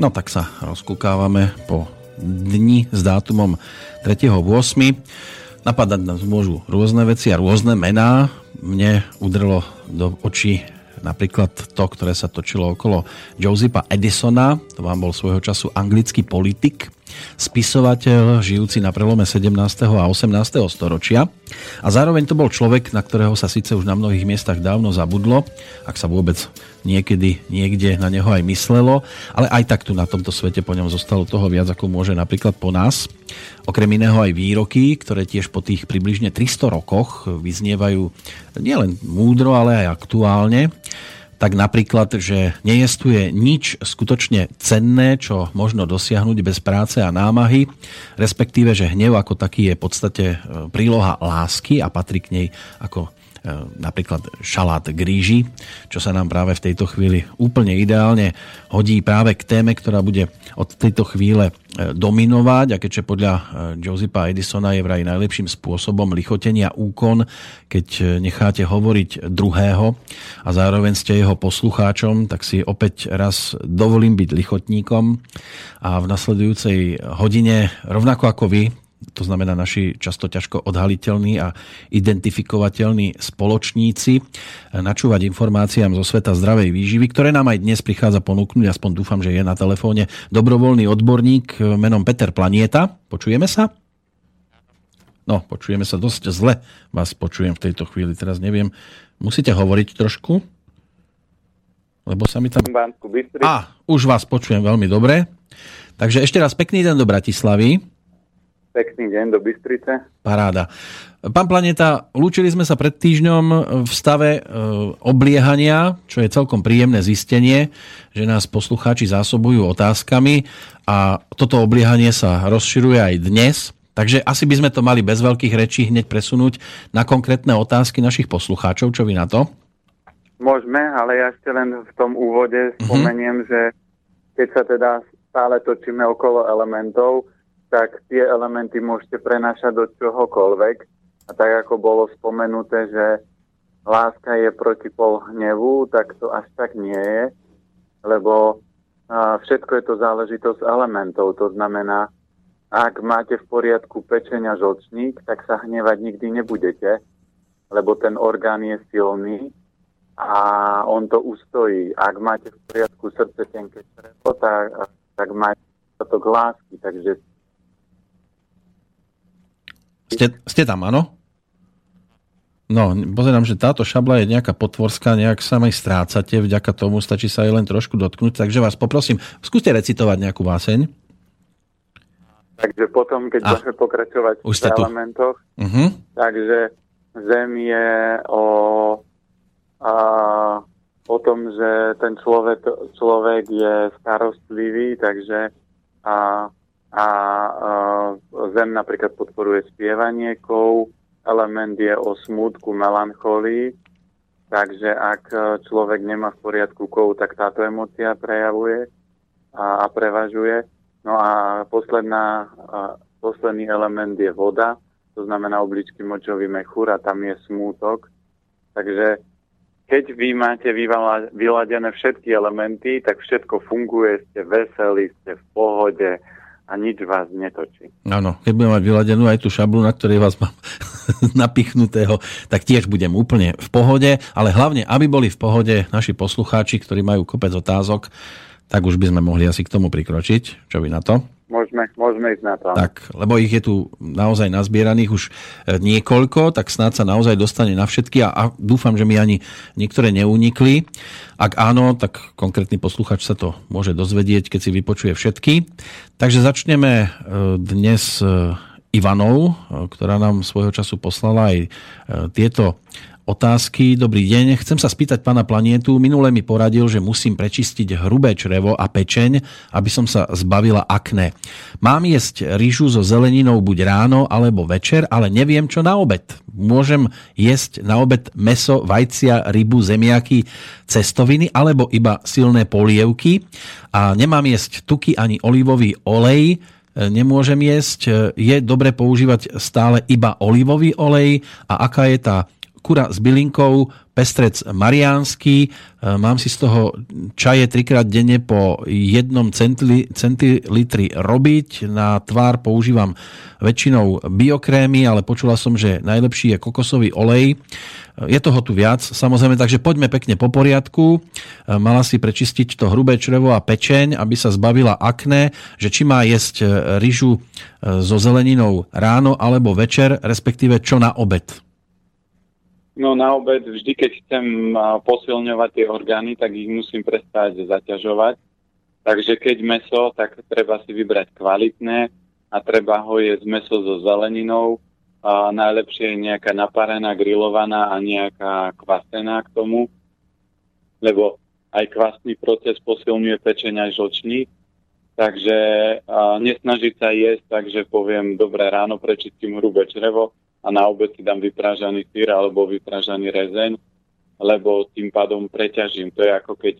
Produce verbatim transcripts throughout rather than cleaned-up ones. No tak sa rozkúkávame po dni s dátumom tretieho ôsmeho Napadať nás môžu rôzne veci a rôzne mená. Mne udrelo do očí napríklad to, ktoré sa točilo okolo Josepha Addisona. To vám bol svojho času anglický politik, spisovateľ, žijúci na prelome sedemnásteho a osemnásteho storočia. A zároveň to bol človek, na ktorého sa síce už na mnohých miestach dávno zabudlo, ak sa vôbec niekedy, niekde na neho aj myslelo, ale aj tak tu na tomto svete po ňom zostalo toho viac, ako môže napríklad po nás. Okrem iného aj výroky, ktoré tiež po tých približne tristo rokoch vyznievajú nielen múdro, ale aj aktuálne. Tak napríklad, že nejestuje nič skutočne cenné, čo možno dosiahnuť bez práce a námahy, respektíve, že hnev ako taký je v podstate príloha lásky a patrí k nej ako napríklad šalát k rýži, čo sa nám práve v tejto chvíli úplne ideálne hodí práve k téme, ktorá bude od tejto chvíle dominovať, a keďže podľa Josepha Addisona je vraj najlepším spôsobom lichotenia úkon, keď necháte hovoriť druhého a zároveň ste jeho poslucháčom, tak si opäť raz dovolím byť lichotníkom a v nasledujúcej hodine rovnako ako vy, to znamená naši často ťažko odhaliteľní a identifikovateľní spoločníci, načúvať informáciám zo sveta zdravej výživy, ktoré nám aj dnes prichádza ponúknuť, aspoň dúfam, že je na telefóne dobrovoľný odborník menom Peter Planieta. Počujeme sa? No, počujeme sa dosť zle. Vás počujem v tejto chvíli, teraz neviem. Musíte hovoriť trošku? Lebo sa mi tam... Á, už vás počujem veľmi dobre. Takže ešte raz pekný deň do Bratislavy. Pekný deň do Bystrice. Paráda. Pán Planeta, lúčili sme sa pred týždňom v stave e, obliehania, čo je celkom príjemné zistenie, že nás poslucháči zásobujú otázkami a toto obliehanie sa rozširuje aj dnes, takže asi by sme to mali bez veľkých rečí hneď presunúť na konkrétne otázky našich poslucháčov. Čo vy na to? Môžeme, ale ja ešte len v tom úvode spomeniem, mm-hmm. že keď sa teda stále točíme okolo elementov, tak tie elementy môžete prenášať do čohokoľvek. A tak ako bolo spomenuté, že láska je protipol hnevu, tak to až tak nie je, lebo a, všetko je to záležitosť elementov. To znamená, ak máte v poriadku pečeň a žlčník, tak sa hnevať nikdy nebudete, lebo ten orgán je silný a on to ustojí. Ak máte v poriadku srdce, tenké črevo, tak, tak máte to k lásky, takže Ste, ste tam, áno? No, pozerám, že táto šabla je nejaká potvorská, nejak sa mi strácate, vďaka tomu stačí sa jej len trošku dotknúť, takže vás poprosím, skúste recitovať nejakú báseň. Takže potom, keď ah, budeme pokračovať v elementoch, uh-huh. takže zem je o, a, o tom, že ten človek, človek je starostlivý, takže... A, A, a zem napríklad podporuje spievanie kov, element je o smútku, melancholii, takže ak človek nemá v poriadku kov, tak táto emócia prejavuje a, a prevažuje. No a, posledná, a posledný element je voda, to znamená obličky močový mechúr a tam je smútok. Takže keď vy máte vyvala, vyladené všetky elementy, tak všetko funguje, ste veselí, ste v pohode, a nič vás netočí. Áno, keď budem mať vyladenú aj tú šablu, na ktorej vás mám napichnutého, tak tiež budem úplne v pohode, ale hlavne, aby boli v pohode naši poslucháči, ktorí majú kopec otázok, tak už by sme mohli asi k tomu prikročiť. Čo vy na to? Môžeme, môžeme ísť na to. Tak, lebo ich je tu naozaj nazbieraných už niekoľko, tak snáď sa naozaj dostane na všetky a, a dúfam, že mi ani niektoré neunikli. Ak áno, tak konkrétny posluchač sa to môže dozvedieť, keď si vypočuje všetky. Takže začneme dnes Ivanou, ktorá nám svojho času poslala aj tieto otázky. Dobrý deň. Chcem sa spýtať pána Planietu. Minule mi poradil, že musím prečistiť hrubé črevo a pečeň, aby som sa zbavila akné. Mám jesť rýžu so zeleninou buď ráno alebo večer, ale neviem čo na obed. Môžem jesť na obed mäso, vajcia, rybu, zemiaky, cestoviny alebo iba silné polievky a nemám jesť tuky ani olivový olej. Nemôžem jesť. Je dobre používať stále iba olivový olej a aká je tá kura s bylinkou, pestrec mariánsky. Mám si z toho čaje trikrát denne po jednom centilitri robiť. Na tvár používam väčšinou biokrémy, ale počula som, že najlepší je kokosový olej. Je toho tu viac, samozrejme, takže poďme pekne po poriadku. Mala si prečistiť to hrubé črevo a pečeň, aby sa zbavila akné, že či má jesť ryžu so zeleninou ráno alebo večer, respektíve čo na obed. No na obed, vždy keď chcem posilňovať tie orgány, tak ich musím prestať zaťažovať. Takže keď mäso, tak treba si vybrať kvalitné a treba ho jesť mäso so zeleninou. A najlepšie je nejaká naparená, grillovaná a nejaká kvasená k tomu, lebo aj kvasný proces posilňuje pečeň aj žlčník. Takže nesnažiť sa jesť, takže poviem, dobre, ráno prečistím hrubé črevo a na obed si dám vyprážaný syr alebo vyprážaný rezeň, lebo tým pádom preťažím. To je ako keď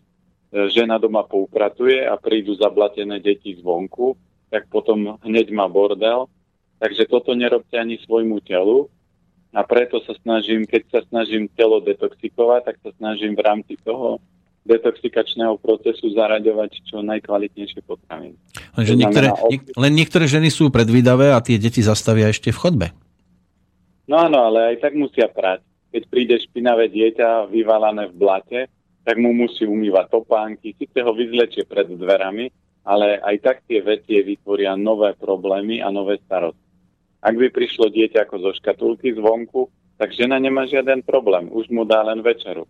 žena doma poupratuje a prídu zablatené deti zvonku, tak potom hneď má bordel. Takže toto nerobte ani svojmu telu a preto sa snažím, keď sa snažím telo detoxikovať, tak sa snažím v rámci toho detoxikačného procesu zaraďovať čo najkvalitnejšie potraviny. Niektoré, niek- len niektoré ženy sú predvídavé a tie deti zastavia ešte v chodbe. No áno, ale aj tak musia prať. Keď príde špinavé dieťa vyvalané v blate, tak mu musí umývať topánky, síce ho vyzlečie pred dverami, ale aj tak tie vetie vytvoria nové problémy a nové starosti. Ak by prišlo dieťa ako zo škatulky zvonku, tak žena nemá žiaden problém, už mu dá len večeru.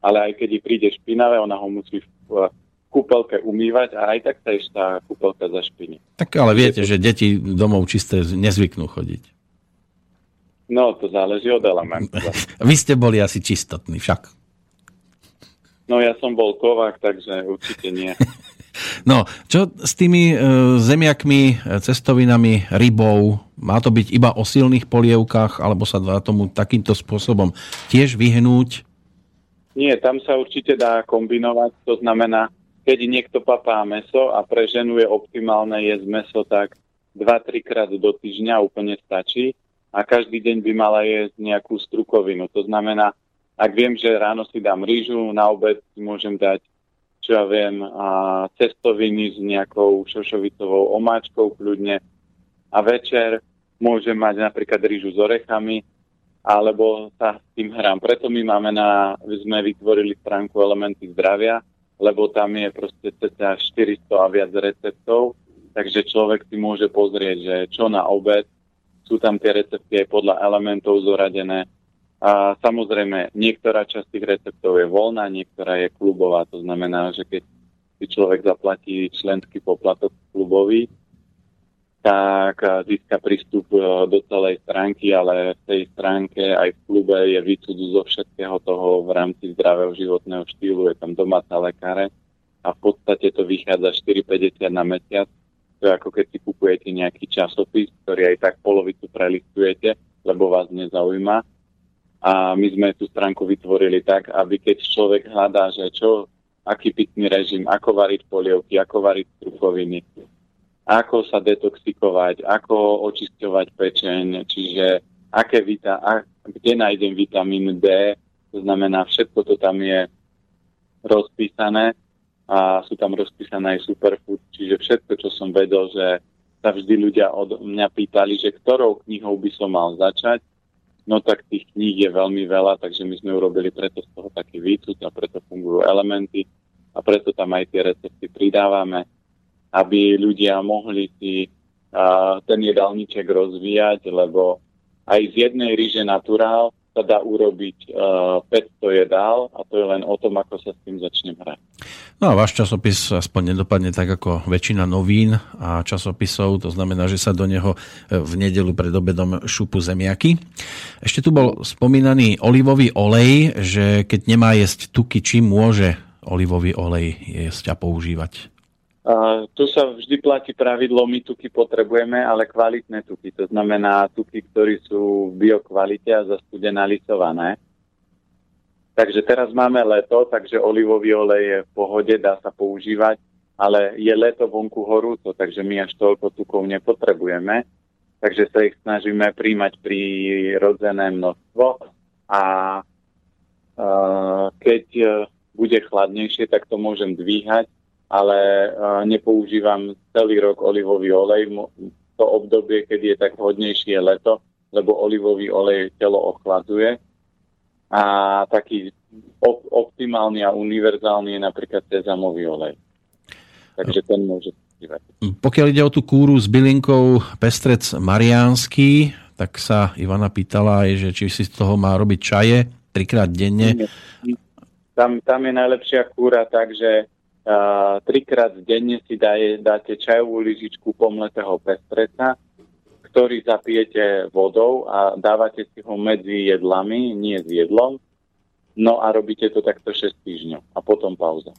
Ale aj keď jej príde špinavé, ona ho musí v kúpelke umývať a aj tak sa ešte tá kúpelka zašpiní. Tak ale viete, že deti domov čisté nezvyknú chodiť. No, to záleží od elementu. Vy ste boli asi čistotní však. No, ja som bol kovák, takže určite nie. No, čo s tými e, zemiakmi, cestovinami, rybou? Má to byť iba o silných polievkách, alebo sa dá tomu takýmto spôsobom tiež vyhnúť? Nie, tam sa určite dá kombinovať. To znamená, keď niekto papá mäso a pre ženu je optimálne jesť mäso, tak dva až tri krát do týždňa úplne stačí. A každý deň by mala jesť nejakú strukovinu. To znamená, ak viem, že ráno si dám rýžu, na obed môžem dať, čo ja viem, a cestoviny s nejakou šošovicovou omáčkou kľudne. A večer môžem mať napríklad rýžu s orechami, alebo sa s tým hrám. Preto my máme na, sme vytvorili stránku Elementy zdravia, lebo tam je proste cca štyristo a viac receptov, takže človek si môže pozrieť, že čo na obed. Sú tam tie recepty aj podľa elementov zoradené. A samozrejme, niektorá časť tých receptov je voľná, niektorá je klubová. To znamená, že keď si človek zaplatí členský poplatok klubový, tak získa prístup do celej stránky, ale v tej stránke aj v klube je výcudu zo všetkého toho v rámci zdravého životného štýlu. Je tam domáca lekáre a v podstate to vychádza štyri päťdesiat na mesiac. To je ako keď si kupujete nejaký časopis, ktorý aj tak polovicu prelistujete, lebo vás nezaujíma. A my sme tú stránku vytvorili tak, aby keď človek hľadá, že čo, aký pitný režim, ako variť polievky, ako variť strukoviny, ako sa detoxikovať, ako očisťovať pečeň, čiže aké vita, a, kde nájdem vitamín D, to znamená, všetko to tam je rozpísané. A sú tam rozpísané aj superfood, čiže všetko, čo som vedel, že sa vždy ľudia od mňa pýtali, že ktorou knihou by som mal začať, no tak tých kníh je veľmi veľa, takže my sme urobili preto z toho taký výcud a preto fungujú elementy a preto tam aj tie recepty pridávame, aby ľudia mohli si uh, ten jedálniček rozvíjať, lebo aj z jednej ryže naturál sa dá urobiť uh, päťsto jedál a to je len o tom, ako sa s tým začnem hrať. No a váš časopis aspoň nedopadne tak ako väčšina novín a časopisov, to znamená, že sa do neho v nedeľu pred obedom šupu zemiaky. Ešte tu bol spomínaný olivový olej, že keď nemá jesť tuky, či môže olivový olej jesť a používať? Uh, tu sa vždy platí pravidlo, my tuky potrebujeme, ale kvalitné tuky. To znamená tuky, ktoré sú v biokvalite a zastudená lisované. Takže teraz máme leto, takže olivový olej je v pohode, dá sa používať, ale je leto vonku horúco, takže my až toľko tukov nepotrebujeme, takže sa ich snažíme príjmať prirodzené množstvo a keď bude chladnejšie, tak to môžem dvíhať, ale nepoužívam celý rok olivový olej. To obdobie, keď je tak hodnejšie leto, lebo olivový olej telo ochladzuje. A taký op- optimálny a univerzálny je napríklad sezamový olej. Takže ten môže dívať. Pokiaľ ide o tú kúru s bylinkou pestrec mariánsky, tak sa Ivana pýtala aj, že či si z toho má robiť čaje trikrát denne. Tam, tam je najlepšia kúra, takže uh, trikrát denne si daje, dáte čajovú lyžičku pomletého pestreca, ktorý zapijete vodou a dávate si ho medzi jedlami, nie s jedlom. No a robíte to takto šesť týždňov a potom pauza.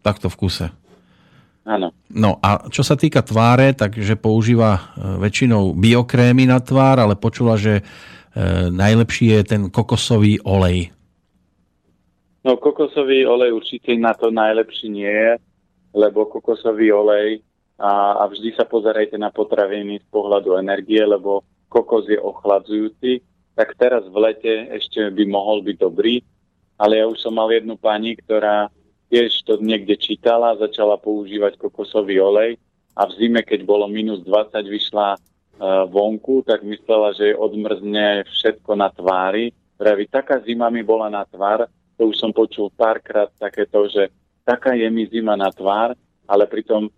Takto v kuse. Áno. No a čo sa týka tváre, takže používa väčšinou biokrémy na tvár, ale počula, že e, najlepší je ten kokosový olej. No kokosový olej určite na to najlepší nie je, lebo kokosový olej a, a vždy sa pozerajte na potraviny z pohľadu energie, lebo kokos je ochladzujúci, tak teraz v lete ešte by mohol byť dobrý, ale ja už som mal jednu pani, ktorá tiež to niekde čítala, začala používať kokosový olej a v zime, keď bolo mínus dvadsať, vyšla e, vonku, tak myslela, že odmrzne všetko na tvári. Pravi, taká zima mi bola na tvár, to už som počul párkrát takéto, že taká je mi zima na tvár, ale pritom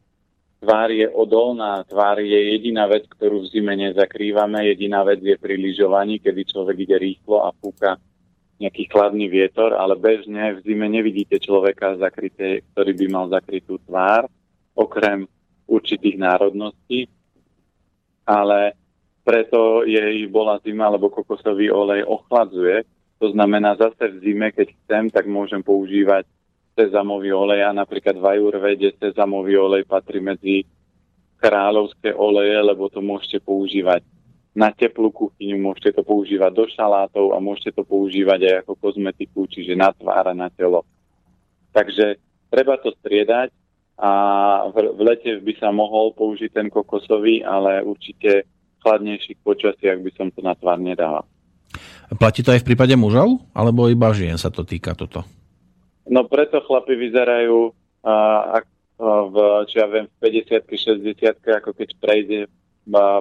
tvár je odolná, tvár je jediná vec, ktorú v zime nezakrývame, jediná vec je pri lyžovaní, kedy človek ide rýchlo a fúka nejaký chladný vietor, ale bežne v zime nevidíte človeka zakryté, ktorý by mal zakrytú tvár, okrem určitých národností. Ale preto jej bola zima, lebo kokosový olej ochladzuje. To znamená, zase v zime, keď chcem, tak môžem používať sezamový olej. A napríklad v ajurvede sezamový olej patrí medzi kráľovské oleje, lebo to môžete používať na teplú kuchyňu, môžete to používať do šalátov a môžete to používať aj ako kozmetiku, čiže na tvár a na telo. Takže treba to striedať a v lete by sa mohol použiť ten kokosový, ale určite v chladnejších počasiach by som to na tvár nedával. Platí to aj v prípade mužov? Alebo iba žien sa to týka toto? No preto chlapi vyzerajú uh, uh, v, čo ja viem, v päťdesiatke, šesťdesiatke, ako keď prejde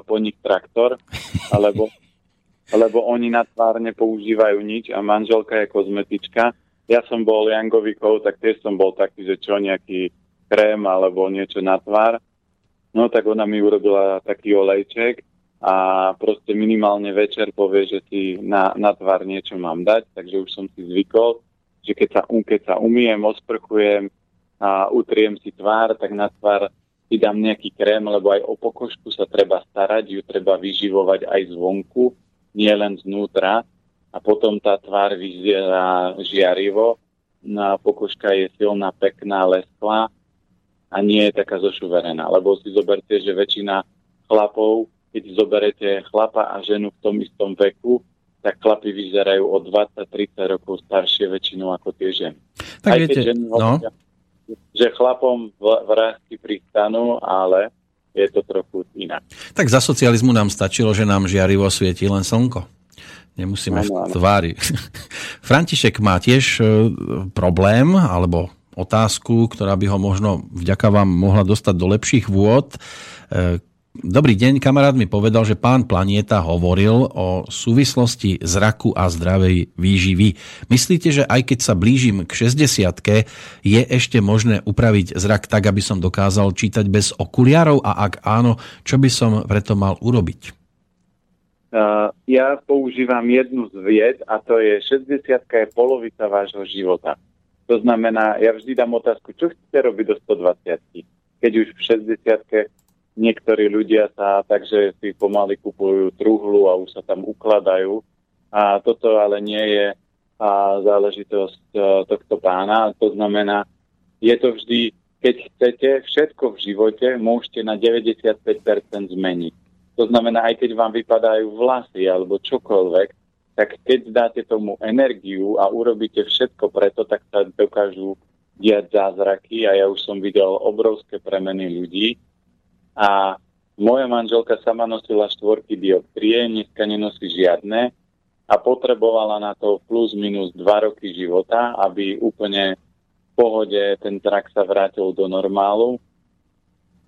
po nich traktor, alebo, alebo oni na tvár nepoužívajú nič a manželka je kozmetička. Ja som bol jangovikov, tak tiež som bol taký, že čo, nejaký krém alebo niečo na tvár. No tak ona mi urobila taký olejček a proste minimálne večer povie, že si na, na tvár niečo mám dať, takže už som si zvykol, že keď sa, keď sa umyjem, osprchujem a utriem si tvár, tak na tvár si dám nejaký krém, lebo aj o pokožku sa treba starať, ju treba vyživovať aj zvonku, nie len znútra. A potom tá tvár vyzerá žiarivo, a pokožka je silná, pekná, lesklá a nie je taká zošuverená. Lebo si zoberte, že väčšina chlapov, keď zoberete chlapa a ženu v tom istom veku, tak chlapi vyzerajú o dvadsať tridsať rokov staršie väčšinou ako tie ženy. Tak aj viete, no... že chlapom vrásky pristanú, ale je to trochu iná. Tak za socializmu nám stačilo, že nám žiarivo svietí len slnko. Nemusíme v tvári. František má tiež problém, alebo otázku, ktorá by ho možno vďaka vám mohla dostať do lepších vôd. Dobrý deň, kamarát mi povedal, že pán Planieta hovoril o súvislosti zraku a zdravej výživy. Myslíte, že aj keď sa blížim k šesťdesiatke, je ešte možné upraviť zrak tak, aby som dokázal čítať bez okuliarov? A ak áno, čo by som preto mal urobiť? Uh, ja používam jednu z vied a to je šesťdesiatka je polovica vášho života. To znamená, ja vždy dám otázku, čo chcete robiť do stodvadsiatky? Keď už v šesťdesiatke niektorí ľudia sa takže si pomaly kupujú truhlu a už sa tam ukladajú. A toto ale nie je a záležitosť a, tohto pána. To znamená, je to vždy, keď chcete všetko v živote, môžete na deväťdesiatpäť percent zmeniť. To znamená, aj keď vám vypadajú vlasy alebo čokoľvek, tak keď dáte tomu energiu a urobíte všetko preto, tak sa dokážu diať zázraky. A ja už som videl obrovské premeny ľudí. A moja manželka sama nosila štvorky dioptrie, dneska nenosí žiadne a potrebovala na to plus minus dva roky života, aby úplne v pohode ten trak sa vrátil do normálu.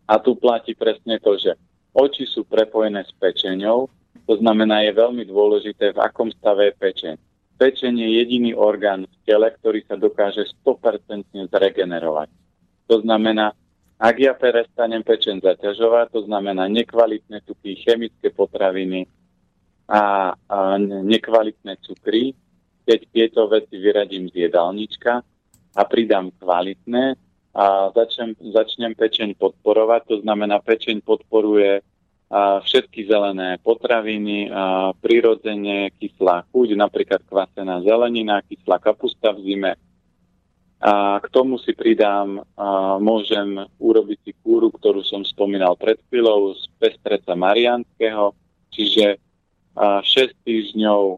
A tu platí presne to, že oči sú prepojené s pečenou, to znamená, je veľmi dôležité, v akom stave je pečeň. Pečeň je jediný orgán v tele, ktorý sa dokáže sto percent zregenerovať. To znamená, ak ja prestanem pečeň zaťažovať, to znamená nekvalitné tuky, chemické potraviny a, a nekvalitné cukry, keď tieto veci vyradím z jedálnička a pridám kvalitné a začnem, začnem pečeň podporovať, to znamená pečeň podporuje a všetky zelené potraviny, a prirodzene kyslá chuť, napríklad kvasená zelenina, kyslá kapusta v zime. A k tomu si pridám, môžem urobiť si kúru, ktorú som spomínal pred chvíľou, z pestreca mariánskeho, čiže šesť týždňov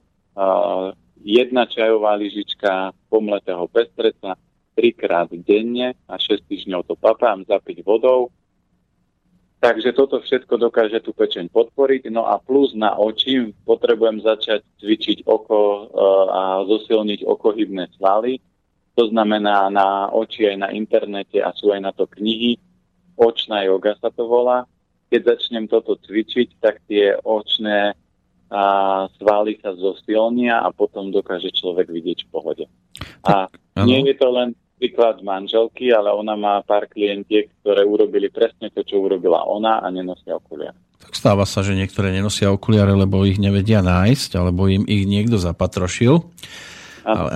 jedna čajová lyžička pomletého pestreca trikrát denne a šesť týždňov to papám zapiť vodou. Takže toto všetko dokáže tú pečeň podporiť. No a plus na oči potrebujem začať cvičiť oko a zosilniť okohybné svaly. To znamená, na oči aj na internete a sú aj na to knihy. Očná joga sa to volá. Keď začnem toto cvičiť, tak tie očné a, svaly sa zosilnia a potom dokáže človek vidieť v pohode. A nie je to len príklad manželky, ale ona má pár klientiek, ktoré urobili presne to, čo urobila ona a nenosia okuliare. Tak stáva sa, že niektoré nenosia okuliare, lebo ich nevedia nájsť, alebo im ich niekto zapatrošil. Ale,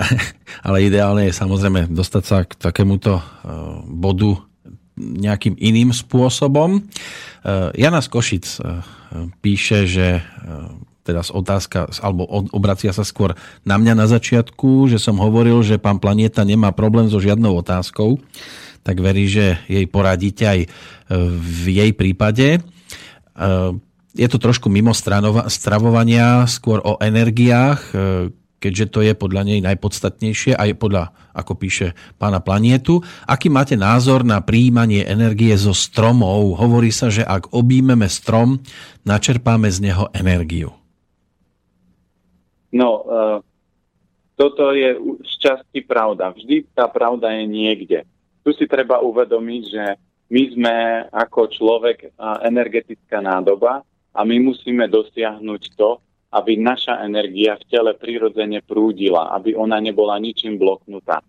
ale ideálne je samozrejme dostať sa k takémuto bodu nejakým iným spôsobom. Jana z Košic píše, že teda otázka, alebo obracia sa skôr na mňa na začiatku, že som hovoril, že pán Planieta nemá problém so žiadnou otázkou, tak verí, že jej poradíte aj v jej prípade. Je to trošku mimo stravovania, skôr o energiách, keďže to je podľa nej najpodstatnejšie, aj podľa, ako píše pána Planietu. Aký máte názor na prijímanie energie zo stromov? Hovorí sa, že ak objímeme strom, načerpáme z neho energiu. No, uh, toto je z časti pravda. Vždy tá pravda je niekde. Tu si treba uvedomiť, že my sme ako človek uh, energetická nádoba a my musíme dosiahnuť to, aby naša energia v tele prirodzene prúdila, aby ona nebola ničím bloknutá.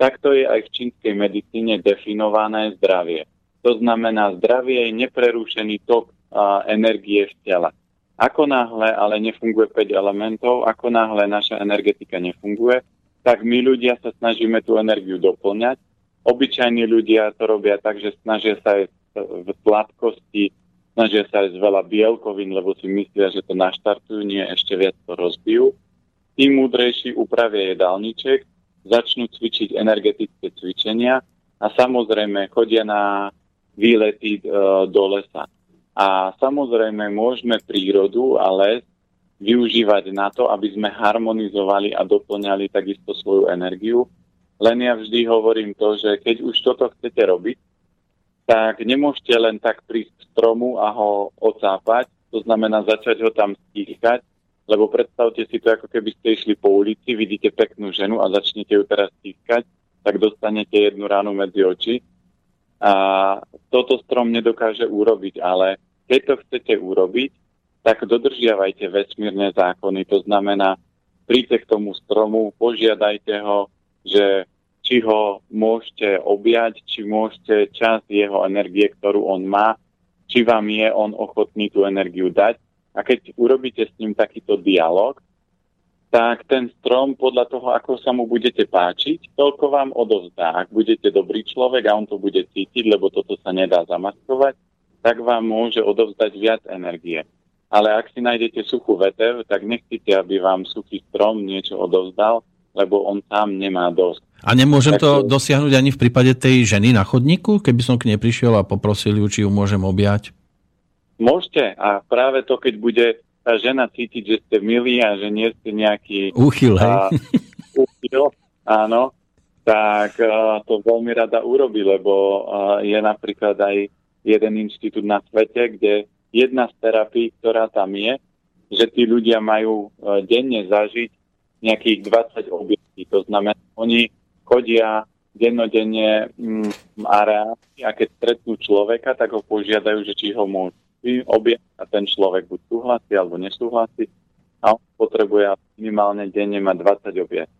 Takto je aj v čínskej medicíne definované zdravie. To znamená, zdravie je neprerušený tok a, energie v tele. Ako náhle ale nefunguje päť elementov, ako náhle naša energetika nefunguje, tak my ľudia sa snažíme tú energiu doplňať. Obyčajní ľudia to robia tak, že snažia sa aj v sladkosti, snažia sa aj z veľa bielkovín, lebo si myslia, že to naštartujú, nie, ešte viac to rozbijú. Tým múdrejší upravia jedálniček, začnú cvičiť energetické cvičenia a samozrejme chodia na výlety e, do lesa. A samozrejme môžeme prírodu a les využívať na to, aby sme harmonizovali a doplňali takisto svoju energiu. Len ja vždy hovorím to, že keď už toto chcete robiť, tak nemôžete len tak prísť k stromu a ho ocápať, to znamená začať ho tam stíchať, lebo predstavte si to, ako keby ste išli po ulici, vidíte peknú ženu a začnete ju teraz stíchať, tak dostanete jednu ránu medzi oči. A toto strom nedokáže urobiť, ale keď to chcete urobiť, tak dodržiavajte vesmírne zákony, to znamená, príďte k tomu stromu, požiadajte ho, že či ho môžete objať, či môžete časť jeho energie, ktorú on má, či vám je on ochotný tú energiu dať. A keď urobíte s ním takýto dialog, tak ten strom podľa toho, ako sa mu budete páčiť, toľko vám odovzdá. Ak budete dobrý človek a on to bude cítiť, lebo toto sa nedá zamaskovať, tak vám môže odovzdať viac energie. Ale ak si nájdete suchú vetev, tak nechcete, aby vám suchý strom niečo odovzdal, lebo on tam nemá dosť. A nemôžem to dosiahnuť ani v prípade tej ženy na chodníku, keby som k nej prišiel a poprosil ju, či ju môžem objať? Môžete. A práve to, keď bude tá žena cítiť, že ste milí a že nie ste nejaký... Úchyl, hej? Úchyl, áno. Tak a, to veľmi rada urobí, lebo a, je napríklad aj jeden inštitút na svete, kde jedna z terapií, ktorá tam je, že tí ľudia majú denne zažiť nejakých dvadsať objektí. To znamená, oni chodia dennodenne a reálne, a keď stretnú človeka, tak ho požiadajú, že či ho môžu objaviť a ten človek buď súhlasí alebo nesúhlasí a on potrebuje minimálne denne mať dvadsať objatí.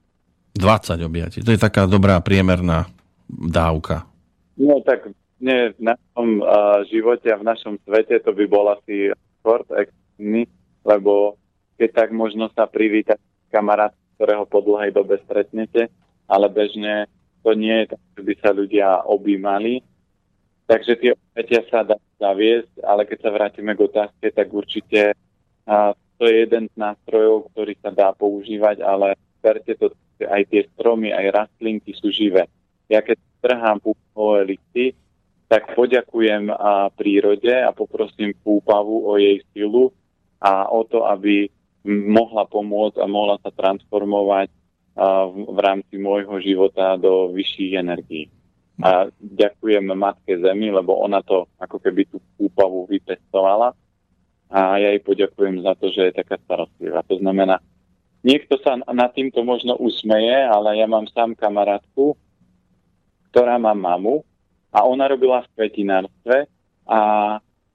dvadsať objatí, to je taká dobrá priemerná dávka. No tak nie, v našom uh, živote a v našom svete to by bol asi sport extrémny, lebo keď tak možno sa privítať kamarát, ktorého po dlhej dobe stretnete, ale bežne to nie je tak, že by sa ľudia objímali. Takže tie objatia sa dá zaviesť, ale keď sa vrátime k otázke, tak určite uh, to je jeden z nástrojov, ktorý sa dá používať, ale verte to, aj tie stromy, aj rastlinky sú živé. Ja keď trhám púpavové listy, tak poďakujem a prírode a poprosím púpavu o jej silu a o to, aby mohla pomôcť a mohla sa transformovať a, v, v rámci môjho života do vyšších energií. A ďakujem Matke Zemi, lebo ona to ako keby tú púpavu vypestovala a ja jej poďakujem za to, že je taká starostlivá. To znamená, niekto sa nad týmto možno usmeje, ale ja mám sám kamarátku, ktorá má mamu a ona robila v kvetinárstve a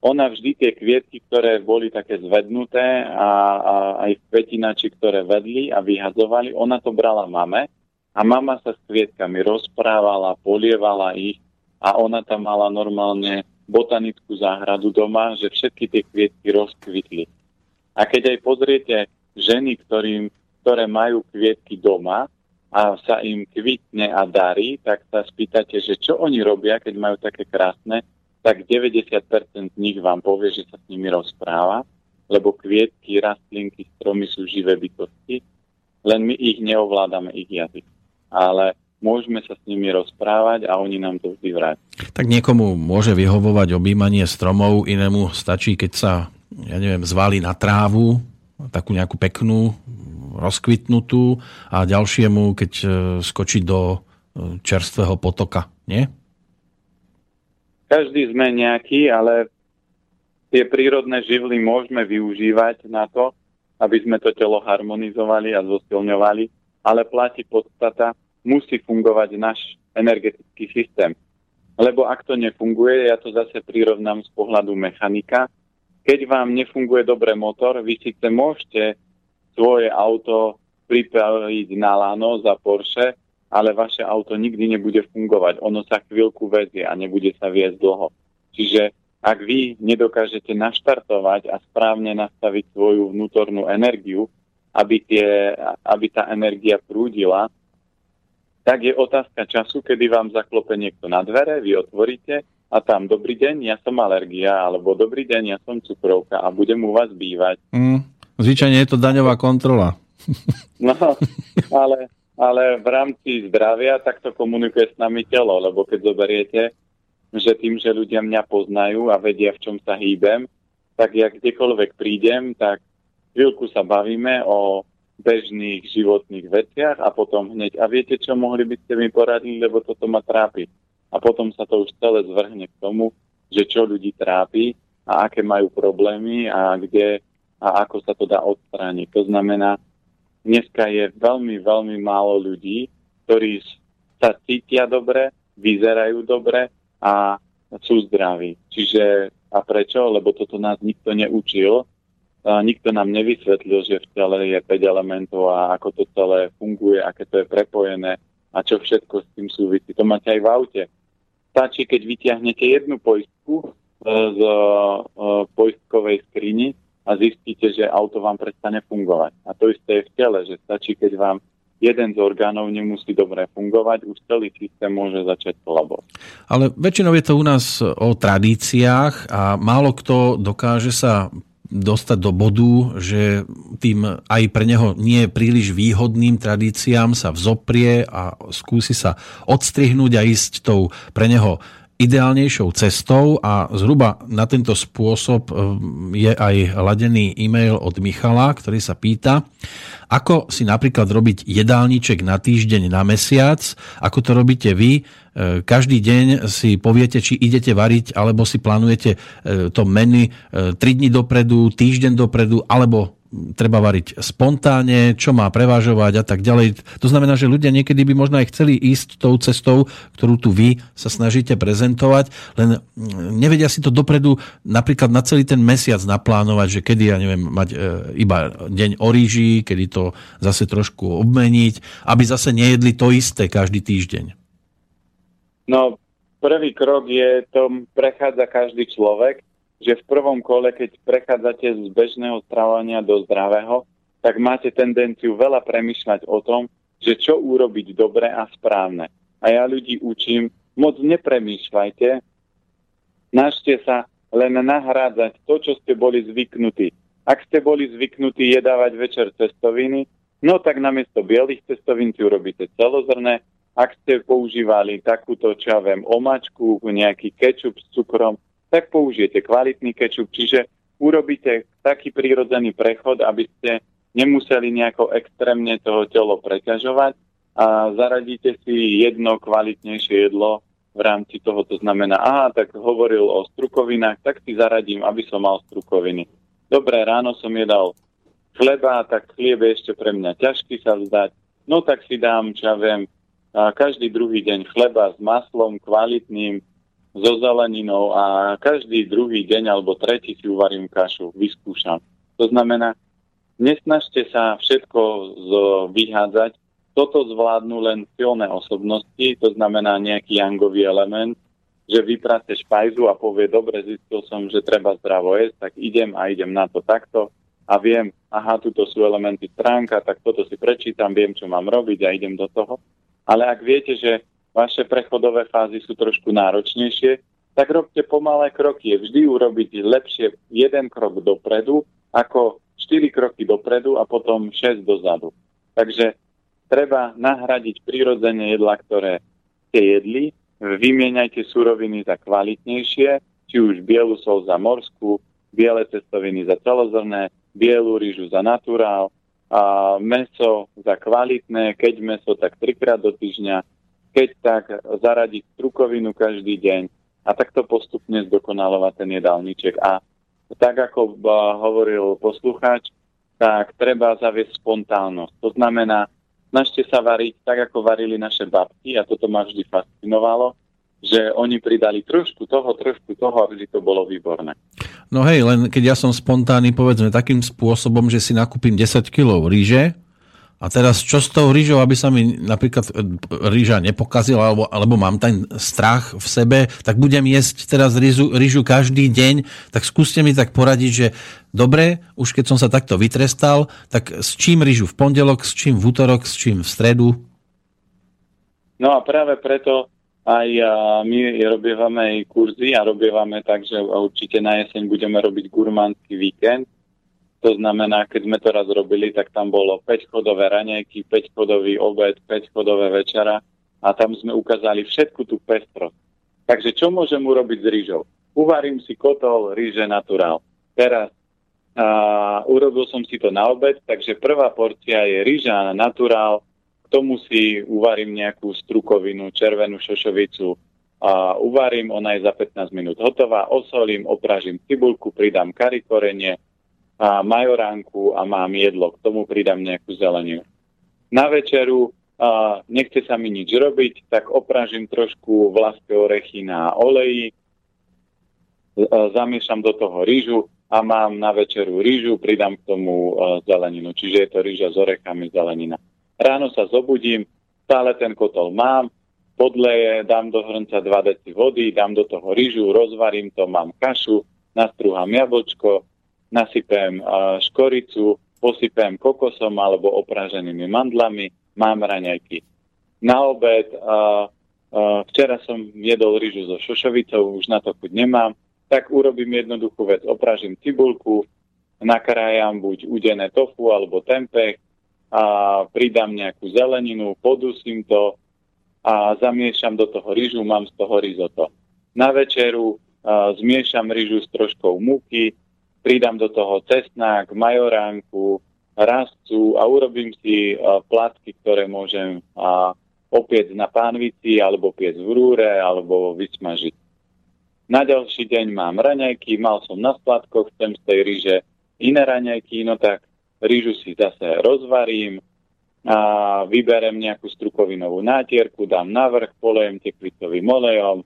ona vždy tie kvietky, ktoré boli také zvednuté a, a aj kvetinači, ktoré vedli a vyhazovali, ona to brala mame a mama sa s kvietkami rozprávala, polievala ich a ona tam mala normálne botanickú záhradu doma, že všetky tie kvietky rozkvitli. A keď aj pozriete ženy, ktorým, ktoré majú kvietky doma a sa im kvitne a darí, tak sa spýtate, že čo oni robia, keď majú také krásne, tak deväťdesiat percent z nich vám povie, že sa s nimi rozpráva, lebo kvietky, rastlinky, stromy sú živé bytosti, len my ich neovládame, ich jazyk. Ale môžeme sa s nimi rozprávať a oni nám to vždy vrátia. Tak niekomu môže vyhovovať objímanie stromov, inému stačí, keď sa, ja neviem, zvalí na trávu, takú nejakú peknú, rozkvitnutú a ďalšiemu, keď skočí do čerstvého potoka, nie? Každý sme nejaký, ale tie prírodné živly môžeme využívať na to, aby sme to telo harmonizovali a zosilňovali, ale platí podstata, musí fungovať náš energetický systém. Lebo ak to nefunguje, ja to zase prirovnám z pohľadu mechanika. Keď vám nefunguje dobre motor, vy síce môžete svoje auto pripraviť na lano za Porsche, ale vaše auto nikdy nebude fungovať. Ono sa chvíľku vezie a nebude sa viesť dlho. Čiže ak vy nedokážete naštartovať a správne nastaviť svoju vnútornú energiu, aby, tie, aby tá energia prúdila, tak je otázka času, kedy vám zaklope niekto na dvere, vy otvoríte, a tam, dobrý deň, ja som alergia, alebo dobrý deň, ja som cukrovka a budem u vás bývať. Mm, zvyčajne je to daňová kontrola. No, ale, ale v rámci zdravia takto komunikuje s nami telo, lebo keď zoberiete, že tým, že ľudia mňa poznajú a vedia, v čom sa hýbem, tak ja kdekoľvek prídem, tak chvíľku sa bavíme o bežných životných veciach a potom hneď, a viete čo, mohli by ste mi poradiť, lebo toto ma trápi. A potom sa to už celé zvrhne k tomu, že čo ľudí trápi a aké majú problémy a kde a ako sa to dá odstrániť. To znamená, dneska je veľmi, veľmi málo ľudí, ktorí sa cítia dobre, vyzerajú dobre a sú zdraví. Čiže a prečo? Lebo toto nás nikto neučil. A nikto nám nevysvetlil, že v tele je päť elementov a ako to celé funguje, aké to je prepojené a čo všetko s tým súvisí. To máte aj v aute. Stačí, keď vyťahnete jednu poistku z poistkovej skrini a zistíte, že auto vám prestane fungovať. A to isté je v tele, že stačí, keď vám jeden z orgánov nemusí dobre fungovať, už celý systém môže začať slabosť. Ale väčšinou je to u nás o tradíciách a málo kto dokáže sa dostať do bodu, že tým aj pre neho nie príliš výhodným tradíciám sa vzoprie a skúsi sa odstrihnúť a ísť tou pre neho ideálnejšou cestou a zhruba na tento spôsob je aj ladený e-mail od Michala, ktorý sa pýta, ako si napríklad robiť jedálniček na týždeň, na mesiac, ako to robíte vy, každý deň si poviete, či idete variť, alebo si plánujete to menu tri dni dopredu, týždeň dopredu, alebo treba variť spontánne, čo má prevažovať a tak ďalej. To znamená, že ľudia niekedy by možno aj chceli ísť tou cestou, ktorú tu vy sa snažíte prezentovať, len nevedia si to dopredu napríklad na celý ten mesiac naplánovať, že kedy, ja neviem, mať iba deň o rýži, kedy to zase trošku obmeniť, aby zase nejedli to isté každý týždeň. No, prvý krok je, tom prechádza každý človek, že v prvom kole, keď prechádzate z bežného stravovania do zdravého, tak máte tendenciu veľa premýšľať o tom, že čo urobiť dobre a správne. A ja ľudí učím, moc nepremýšľajte, snažte sa len nahrádzať to, čo ste boli zvyknutí. Ak ste boli zvyknutí jedávať večer cestoviny, no tak namiesto bielých cestovín si urobíte celozrné. Ak ste používali takúto, čo ja viem, omáčku, nejaký kečup s cukrom, tak použijete kvalitný kečup, čiže urobíte taký prírodzený prechod, aby ste nemuseli nejako extrémne toho telo preťažovať a zaradíte si jedno kvalitnejšie jedlo v rámci toho. To znamená, aha, tak hovoril o strukovinách, tak si zaradím, aby som mal strukoviny. Dobre, ráno som jedal chleba, tak chlieb je ešte pre mňa ťažký sa vzdať, no tak si dám, čo ja viem, každý druhý deň chleba s maslom kvalitným, so zeleninou a každý druhý deň alebo tretí si uvarím kašu, vyskúšam. To znamená, nesnažte sa všetko vyhádzať. Toto zvládnu len silné osobnosti, to znamená nejaký jangový element, že vyprace špajzu a povie, dobre, zistil som, že treba zdravo jesť, tak idem a idem na to takto a viem, aha, tuto sú elementy stránka, tak toto si prečítam, viem, čo mám robiť a idem do toho. Ale ak viete, že vaše prechodové fázy sú trošku náročnejšie, tak robte pomalé kroky. Je vždy urobiť lepšie jeden krok dopredu, ako štyri kroky dopredu a potom šesť dozadu. Takže treba nahradiť prirodzene jedlá, ktoré ste jedli, vymieňajte suroviny za kvalitnejšie, či už bielu sol za morskú, biele cestoviny za celozrné, bielu ryžu za naturál, a mäso za kvalitné, keď mäso, tak trikrát do týždňa, keď tak zaradiť strukovinu každý deň a takto postupne zdokonalovať ten jedálniček. A tak, ako hovoril poslucháč, tak treba zaviesť spontánnosť. To znamená, snažte sa variť tak, ako varili naše babky, a toto ma vždy fascinovalo, že oni pridali trošku toho, trošku toho, aby to bolo výborné. No hej, len keď ja som spontánny, povedzme, takým spôsobom, že si nakúpim desať kilogramov ríže. A teraz čo s tou rýžou, aby sa mi napríklad rýža nepokazila, alebo, alebo mám ten strach v sebe, tak budem jesť teraz rýžu, rýžu každý deň, tak skúste mi tak poradiť, že dobre, už keď som sa takto vytrestal, tak s čím rýžu v pondelok, s čím v útorok, s čím v stredu? No a práve preto aj my robievame kurzy a robievame tak, že určite na jeseň budeme robiť gurmánsky víkend. To znamená, keď sme to raz robili, tak tam bolo päť chodové raňajky, päť chodový obed, päť chodové večera a tam sme ukázali všetku tú pestrosť. Takže čo môžem urobiť s rýžou? Uvarím si kotol rýže naturál. Teraz a, urobil som si to na obed, takže prvá porcia je rýža naturál, k tomu si uvarím nejakú strukovinu, červenú šošovicu a uvarím, ona je za pätnásť minút hotová, osolím, opražím cibulku, pridám kari korenie, a majoránku a mám jedlo. K tomu pridám nejakú zeleninu. Na večeru a, nechce sa mi nič robiť, tak opražím trošku vlastné orechy na oleji, a, zamiešam do toho rýžu a mám na večeru rýžu, pridám k tomu a, zeleninu. Čiže je to rýža s orechami, zelenina. Ráno sa zobudím, stále ten kotol mám, podleje, dám do hrnca dva deci vody, dám do toho rýžu, rozvarím to, mám kašu, nastrúham jablčko, nasypem škoricu, posypem kokosom alebo opraženými mandlami, mám raňajky. Na obed, a, a, včera som jedol ryžu so šošovicou, už na to chuť nemám, tak urobím jednoduchú vec. Opražím cibulku, nakrájam buď udené tofu alebo tempeh, a pridám nejakú zeleninu, podusím to a zamiešam do toho ryžu, mám z toho risotto. Na večeru a, zmiešam ryžu s troškou múky, pridám do toho cesnák, majoránku, rastcu a urobím si uh, placky, ktoré môžem uh, opiec na pánvici, alebo piec v rúre, alebo vysmažiť. Na ďalší deň mám raňajky, mal som na sladko, chcem z tej ryže iné raňajky, no tak rýžu si zase rozvarím a vyberem nejakú strukovinovú nátierku, dám na vrch, polejem tekvicovým olejom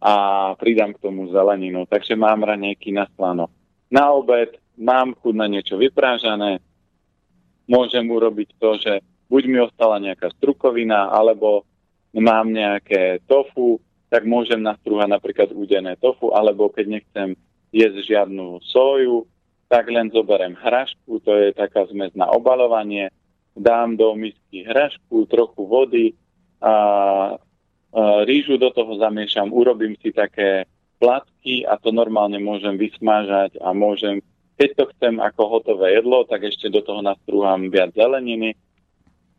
a pridám k tomu zeleninu. Takže mám raňajky na slano. Na obed mám chuť na niečo vyprážané, môžem urobiť to, že buď mi ostala nejaká strukovina, alebo mám nejaké tofu, tak môžem nastrúhať napríklad údené tofu, alebo keď nechcem jesť žiadnu soju, tak len zoberiem hrašku, to je taká zmes na obalovanie, dám do misky hrašku, trochu vody, a, a rýžu do toho zamiešam, urobím si také platky a to normálne môžem vysmážať a môžem, keď to chcem ako hotové jedlo, tak ešte do toho nastrúham viac zeleniny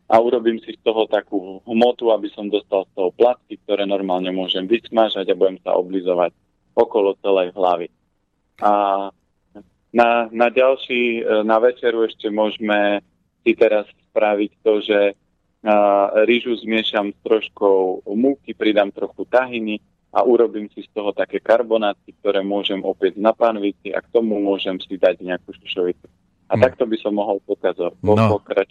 a urobím si z toho takú hmotu, aby som dostal z toho platky, ktoré normálne môžem vysmážať a budem sa oblizovať okolo celej hlavy. A na, na ďalší, na večeru ešte môžeme si teraz spraviť to, že rýžu zmiešam s troškou múky, pridám trochu tahiny a urobím si z toho také karbonáty, ktoré môžem opäť na panvici a k tomu môžem si dať nejakú šušovicu. A hmm. takto by som mohol pokazovať. No,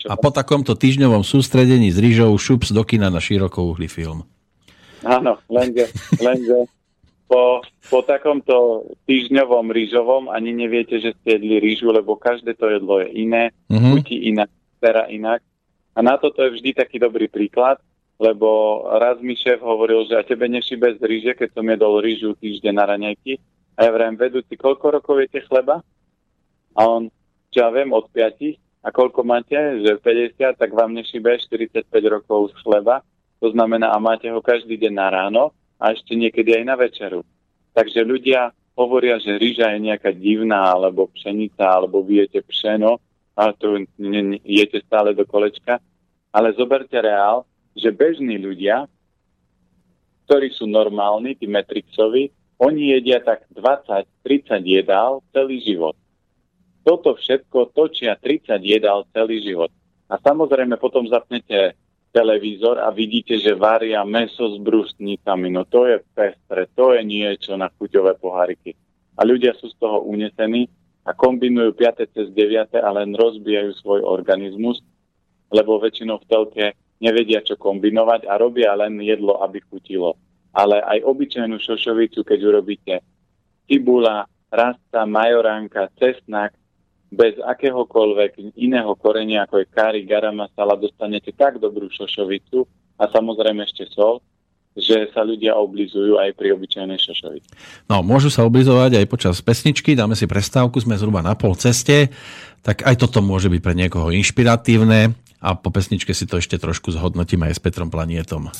a po takomto týždňovom sústredení s rýžou šups do kina na širokouhlý film. Áno, lenže, lenže po, po takomto týždňovom rýžovom ani neviete, že ste jedli rýžu, lebo každé to jedlo je iné, mm-hmm. chutí inak, teda inak. A na toto je vždy taký dobrý príklad, lebo raz mi šéf hovoril, že a tebe nešíbe z rýže, keď som jedol rýžu týždeň na raňajky. A ja vrajím, vedúci, koľko rokov jete chleba? A on, čo ja viem, od piatich. A koľko máte? Že päťdesiat, tak vám nešíbe štyridsaťpäť rokov z chleba. To znamená, a máte ho každý deň na ráno a ešte niekedy aj na večeru. Takže ľudia hovoria, že rýža je nejaká divná, alebo pšenica, alebo viete pšeno, a tu jete stále do kolečka. Ale zoberte reál, že bežní ľudia, ktorí sú normálni, tí Matrixovi, oni jedia tak dvadsať tridsať jedál celý život. Toto všetko točia tridsať jedál celý život. A samozrejme potom zapnete televízor a vidíte, že varia mäso s brusnicami. No to je pestre, to je niečo na chuťové poháriky. A ľudia sú z toho unesení a kombinujú piate cez deviate a len rozbijajú svoj organizmus, lebo väčšinou v telke nevedia, čo kombinovať a robia len jedlo, aby chutilo. Ale aj obyčajnú šošovicu, keď urobíte cibula, rasta, majoránka, cesnak, bez akéhokoľvek iného korenia, ako je kari, garam masala, dostanete tak dobrú šošovicu a samozrejme ešte sol, že sa ľudia oblizujú aj pri obyčajnej šošovici. No, môžu sa oblizovať aj počas pesničky, dáme si prestávku, sme zhruba na pol ceste, tak aj toto môže byť pre niekoho inšpiratívne a po pesničke si to ešte trošku zhodnotíme aj s Petrom Planietom.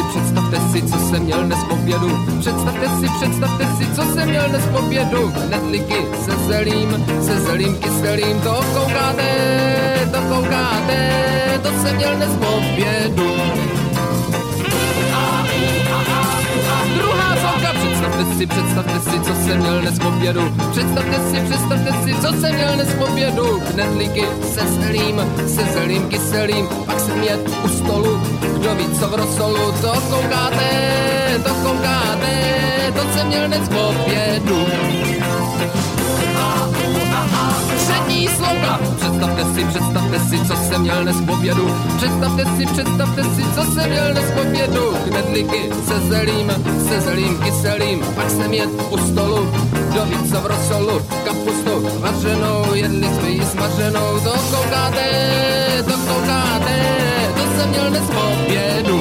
Představte si, představte si, co jsem měl dnes po obědu. Představte si, představte si, co jsem měl dnes po obědu. Knedlíky se zelím, se zelím kyselým. To koukáte, to koukáte, to jsem měl dnes po obědu. Druhá zouka, představte si, představte si, co jsem měl dnes po obědu. Představte si, představte si, co jsem měl dnes po obědu. Knedlíky se zelím, se zelím kyselým. Pak jsem jed u stolu, kdo ví co v rosolu. To koukáte, to koukáte, to jsem měl dnes po obědu. Přední slouka, představte si, představte si, co jsem měl dnes po obědu. Představte si, představte si, co jsem měl dnes po obědu. Knedlíky se zelím, se zelím kyselým. Pak jsem jet u stolu, kdo ví co v rosolu. Kapustu vařenou, jedli jsme ji smaženou. To koukáte, to koukáte, to jsem měl dnes po obědu.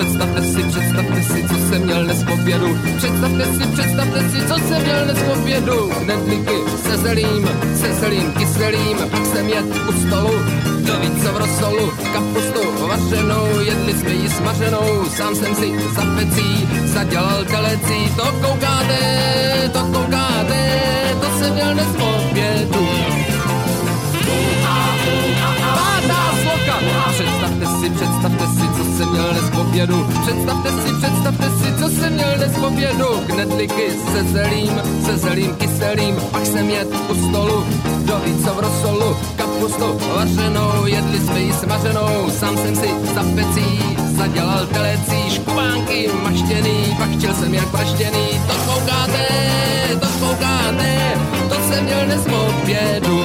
Představte si, představte si, co jsem měl dnes po obědu. Představte si, představte si, co jsem měl dnes po obědu. Knedlíky se zelím, se zelím kyselým. Pak jsem jet u stolu, kdo ví co v rosolu. Kapustu vařenou, jedli jsme ji smaženou. Sám jsem si za pecí zadělal telecí. To koukáte, to koukáte, to jsem měl dnes po obědu. Představte si, představte si, co jsem měl dnes po obědu. Představte si, představte si, co jsem měl dnes v obědu, knedlíky se zelím, se zelím kyselým, pak jsem jet u stolu, kdo ví co v rosolu, kapustu vařenou, jedli jsme ji smařenou, sám jsem si za pecí zadělal telecí, škubánky maštěný, pak chtěl jsem jak praštěný, to koukáte, to koukáte, to jsem měl dnes v obědu.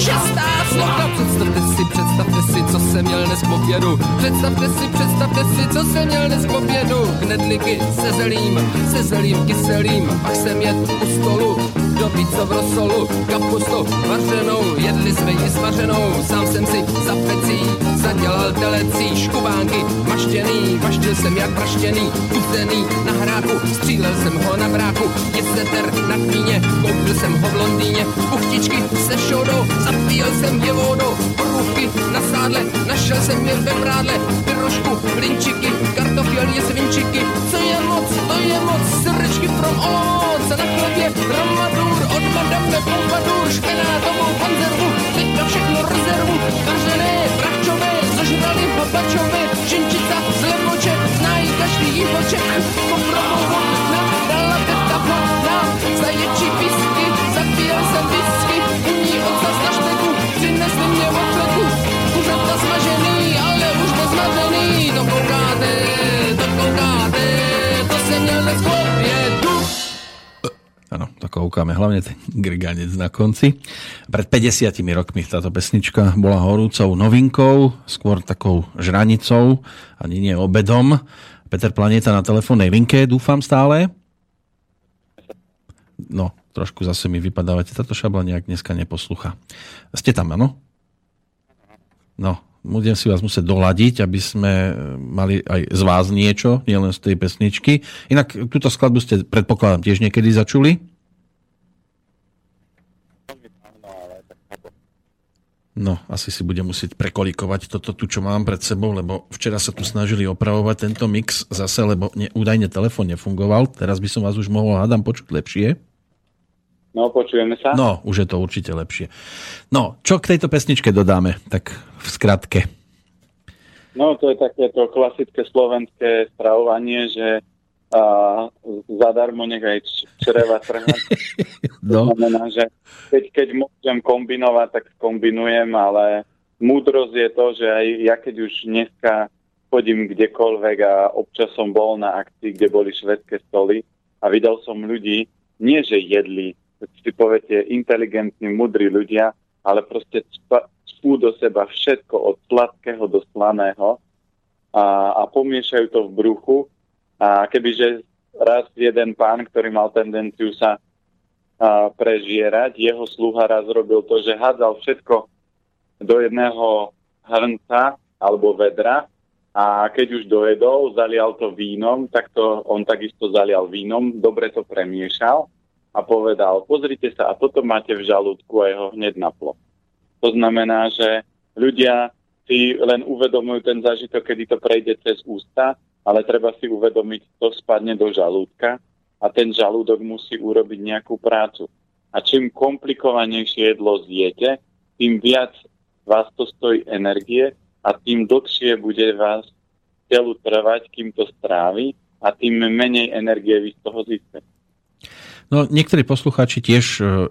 Šestá sloka, představte si, představte si, co jsem měl dnes k obědu. Představte si, představte si, co jsem měl dnes k obědu. Knedlíky se zelím, se zelím kyselým, pak jsem jet u stolu, kdo ví co v rosolu, kapustu vařenou, jedli jsme ji smařenou, sám jsem si za pecí zadělal telecí, škubánky maštěný, vaštil jsem jak praštěný, kutený na hrádku, střílel jsem ho na bráku, jeseter na kvíně, koupil jsem ho v Londýně, buchtičky se šoudou, zapíjel jsem je vodou, poruchy na sádle, našel jsem je ve brádle, pyrošku, klinčiky, kartofilní svinčiky, co je moc, to je moc, srdečky from Olomouc, na chlebě ramadur, od madame Pompadour, špenátovou konzervu, teď na všechno rezervu, kařené, bravčové, zožrali babačové, šinčica z lemoče, znají každý jí poček, poprovou hodna, dala teta hodna, zaječí písky, zapíjel jsem písky, uní ocas na šteku, přinesli mě odleku, kuřata smažený, ale už dozmažený, to koukáte, to koukáte, to jsem měl dnes k obědu. Áno, to koukáme, hlavne ten grganec na konci. Pred päťdesiatimi rokmi táto pesnička bola horúcou novinkou, skôr takou žranicou, ani nie obedom. Peter Planieta na telefónnej linke, dúfam stále. No, trošku zase mi vypadávate, táto šabla nejak dneska neposlucha. Ste tam, áno? No, budem si vás musieť doladiť, aby sme mali aj z vás niečo, nielen z tej pesničky. Inak túto skladbu ste, predpokladám, tiež niekedy začuli? No, asi si budem musieť prekolikovať toto tu, čo mám pred sebou, lebo včera sa tu snažili opravovať tento mix zase, lebo ne, údajne telefón nefungoval. Teraz by som vás už mohol, hádam, počuť lepšie. No, počujeme sa. No, už je to určite lepšie. No, čo k tejto pesničke dodáme, tak v skratke? No, to je takéto klasické slovenské stravovanie, že a, zadarmo nech aj čreva trhať. No. To znamená, že keď, keď môžem kombinovať, tak kombinujem, ale múdrosť je to, že aj ja keď už dneska chodím kdekoľvek a občas som bol na akcii, kde boli švédske stoly a videl som ľudí, nie že jedli, si poviete, inteligentní, mudrí ľudia, ale proste cpú do seba všetko od sladkého do slaného a, a pomiešajú to v bruchu. A kebyže raz jeden pán, ktorý mal tendenciu sa a, prežierať, jeho sluha raz robil to, že hádzal všetko do jedného hrnca alebo vedra a keď už dojedol, zalial to vínom, tak to on takisto zalial vínom, dobre to premiešal a povedal, pozrite sa, a toto máte v žalúdku a jeho hneď naplo. To znamená, že ľudia si len uvedomujú ten zážitok, kedy to prejde cez ústa, ale treba si uvedomiť, to spadne do žalúdka a ten žalúdok musí urobiť nejakú prácu. A čím komplikovanejšie jedlo zjete, tým viac vás to stojí energie a tým dlhšie bude vás telu trvať, kým to strávi a tým menej energie vy z toho získate. No, niektorí poslucháči tiež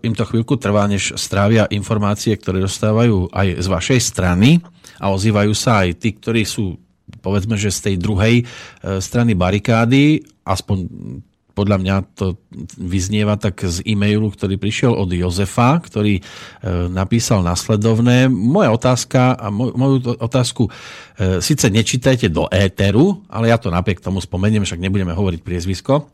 im to chvíľku trvá, než strávia informácie, ktoré dostávajú aj z vašej strany a ozývajú sa aj tí, ktorí sú, povedzme, že z tej druhej strany barikády, aspoň podľa mňa to vyznieva tak z e-mailu, ktorý prišiel od Jozefa, ktorý napísal nasledovné. Moja otázka a moj, moju otázku síce nečítajte do éteru, ale ja to napriek tomu spomeniem, však nebudeme hovoriť priezvisko.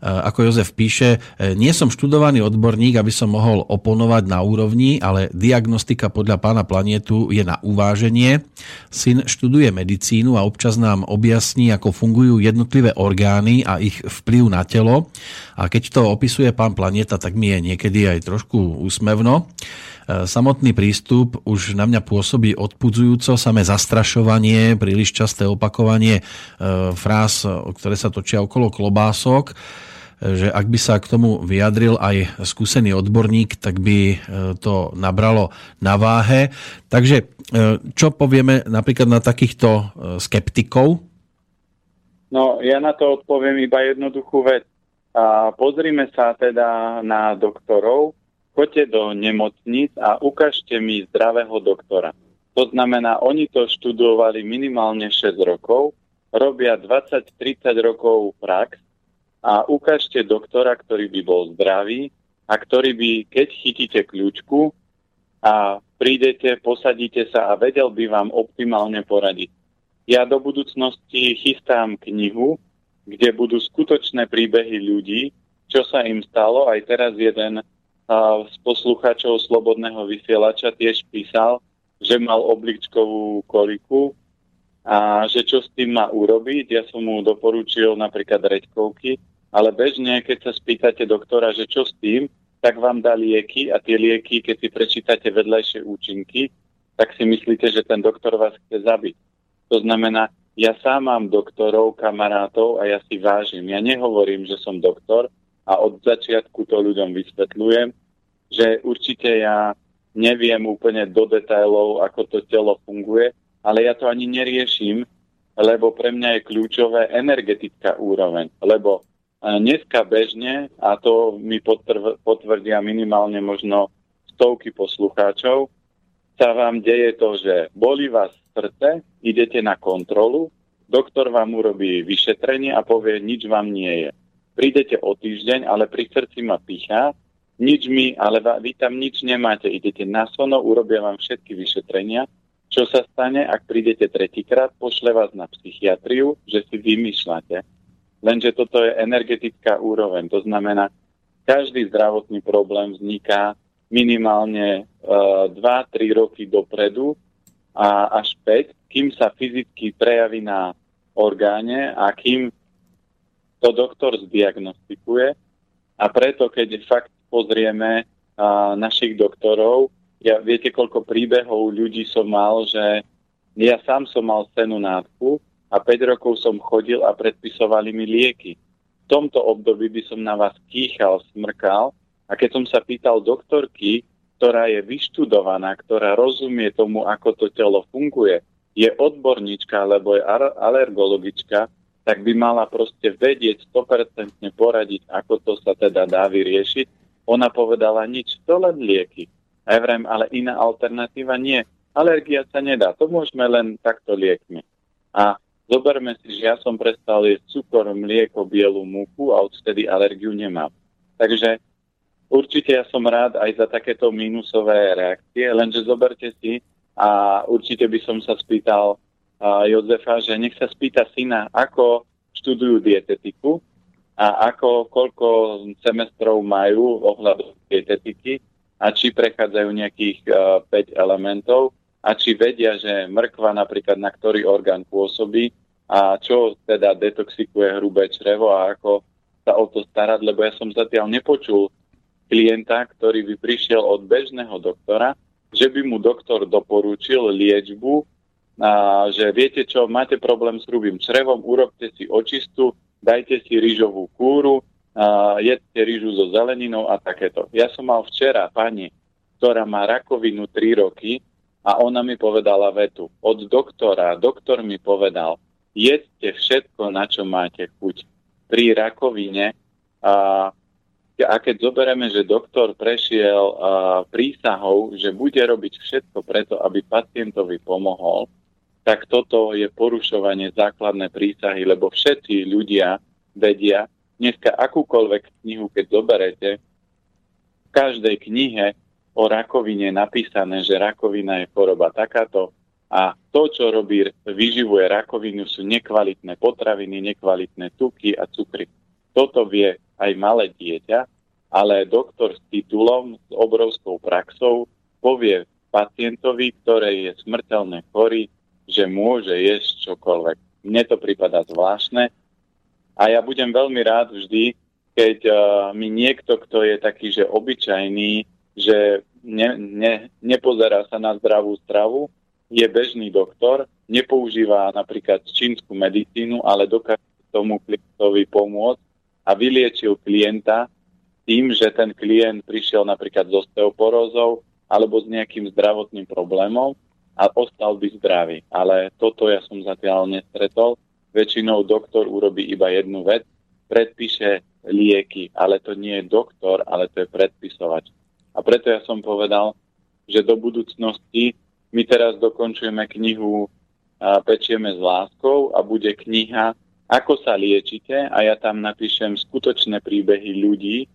Ako Jozef píše, nie som študovaný odborník, aby som mohol oponovať na úrovni, ale diagnostika podľa pána Planietu je na uváženie. Syn študuje medicínu a občas nám objasní, ako fungujú jednotlivé orgány a ich vplyv na telo. A keď to opisuje pán Planieta, tak mi je niekedy aj trošku úsmevno. Samotný prístup už na mňa pôsobí odpudzujúco, samé zastrašovanie, príliš časté opakovanie fráz, ktoré sa točia okolo klobások, že ak by sa k tomu vyjadril aj skúsený odborník, tak by to nabralo na váhe. Takže čo povieme napríklad na takýchto skeptikov, No, ja na to odpoviem iba jednoduchú vec. A pozrime sa teda na doktorov, choďte do nemocnic a ukážte mi zdravého doktora. To znamená, oni to študovali minimálne šesť rokov, robia dvadsať až tridsať rokov prax a ukážte doktora, ktorý by bol zdravý a ktorý by, keď chytíte kľúčku a prídete, posadíte sa a vedel by vám optimálne poradiť. Ja do budúcnosti chystám knihu, kde budú skutočné príbehy ľudí, čo sa im stalo. Aj teraz jeden z poslucháčov Slobodného vysielača tiež písal, že mal obličkovú koliku a že čo s tým má urobiť. Ja som mu doporučil napríklad reďkovky, ale bežne, keď sa spýtate doktora, že čo s tým, tak vám dá lieky a tie lieky, keď si prečítate vedľajšie účinky, tak si myslíte, že ten doktor vás chce zabiť. To znamená, ja sám mám doktorov, kamarátov a ja si vážim. Ja nehovorím, že som doktor a od začiatku to ľuďom vysvetľujem, že určite ja neviem úplne do detailov, ako to telo funguje, ale ja to ani neriešim, lebo pre mňa je kľúčové energetická úroveň. Lebo dneska bežne, a to mi potvrdia minimálne možno stovky poslucháčov, sa vám deje to, že boli vás srdce, idete na kontrolu, doktor vám urobí vyšetrenie a povie, nič vám nie je. Prídete o týždeň, ale pri srdci ma pícha, nič mi, ale vy tam nič nemáte, idete na sono, urobia vám všetky vyšetrenia. Čo sa stane, ak prídete tretíkrát, pošle vás na psychiatriu, že si vymýšľate. Lenže toto je energetická úroveň, to znamená, každý zdravotný problém vzniká minimálne dva až tri roky dopredu, a až päť, kým sa fyzicky prejaví na orgáne a kým to doktor zdiagnostikuje. A preto, keď fakt pozrieme a, našich doktorov, ja viete, koľko príbehov ľudí som mal, že ja sám som mal sennú nádchu a päť rokov som chodil a predpisovali mi lieky. V tomto období by som na vás kýchal, smrkal a keď som sa pýtal doktorky, ktorá je vyštudovaná, ktorá rozumie tomu, ako to telo funguje, je odborníčka alebo je alergologička, tak by mala proste vedieť sto percent poradiť, ako to sa teda dá vyriešiť. Ona povedala nič, to len lieky. A ja vrem, ale iná alternatíva nie. Alergia sa nedá, to môžeme len takto liekmi. A zoberme si, že ja som prestal jesť cukor, mlieko, bielú múku a odtedy alergiu nemám. Takže určite ja som rád aj za takéto mínusové reakcie, lenže zoberte si a určite by som sa spýtal uh, Jozefa, že nech sa spýta syna, ako študujú dietetiku a ako, koľko semestrov majú ohľadom dietetiky a či prechádzajú nejakých uh, päť elementov a či vedia, že mrkva napríklad na ktorý orgán pôsobí a čo teda detoxikuje hrubé črevo a ako sa o to starať, lebo ja som zatiaľ nepočul klienta, ktorý by prišiel od bežného doktora, že by mu doktor doporučil liečbu, a že viete čo, máte problém s hrubým črevom, urobte si očistu, dajte si rýžovú kúru, a jedzte rýžu so zeleninou a takéto. Ja som mal včera pani, ktorá má rakovinu tri roky a ona mi povedala vetu od doktora, doktor mi povedal, jedzte všetko, na čo máte chuť. Pri rakovine a A keď zoberieme, že doktor prešiel uh, prísahou, že bude robiť všetko preto, aby pacientovi pomohol, tak toto je porušovanie základnej prísahy, lebo všetci ľudia vedia, dneska akúkoľvek knihu, keď zoberete, v každej knihe o rakovine je napísané, že rakovina je choroba takáto a to, čo robí, vyživuje rakovinu, sú nekvalitné potraviny, nekvalitné tuky a cukry. Toto vie aj malé dieťa, ale doktor s titulom, s obrovskou praxou, povie pacientovi, ktorý je smrteľne chorý, že môže jesť čokoľvek. Mne to prípada zvláštne a ja budem veľmi rád vždy, keď uh, mi niekto, kto je taký, že obyčajný, že ne, ne, nepozerá sa na zdravú stravu, je bežný doktor, nepoužíva napríklad čínsku medicínu, ale dokáže tomu klientovi pomôcť, a vyliečil klienta tým, že ten klient prišiel napríklad s osteoporózou alebo s nejakým zdravotným problémom a ostal by zdravý. Ale toto ja som zatiaľ nestretol Väčšinou doktor urobí iba jednu vec, predpíše lieky, ale to nie je doktor, ale to je predpisovač. A preto ja som povedal, že do budúcnosti my teraz dokončujeme knihu Pečieme s láskou a bude kniha Ako sa liečite a ja tam napíšem skutočné príbehy ľudí,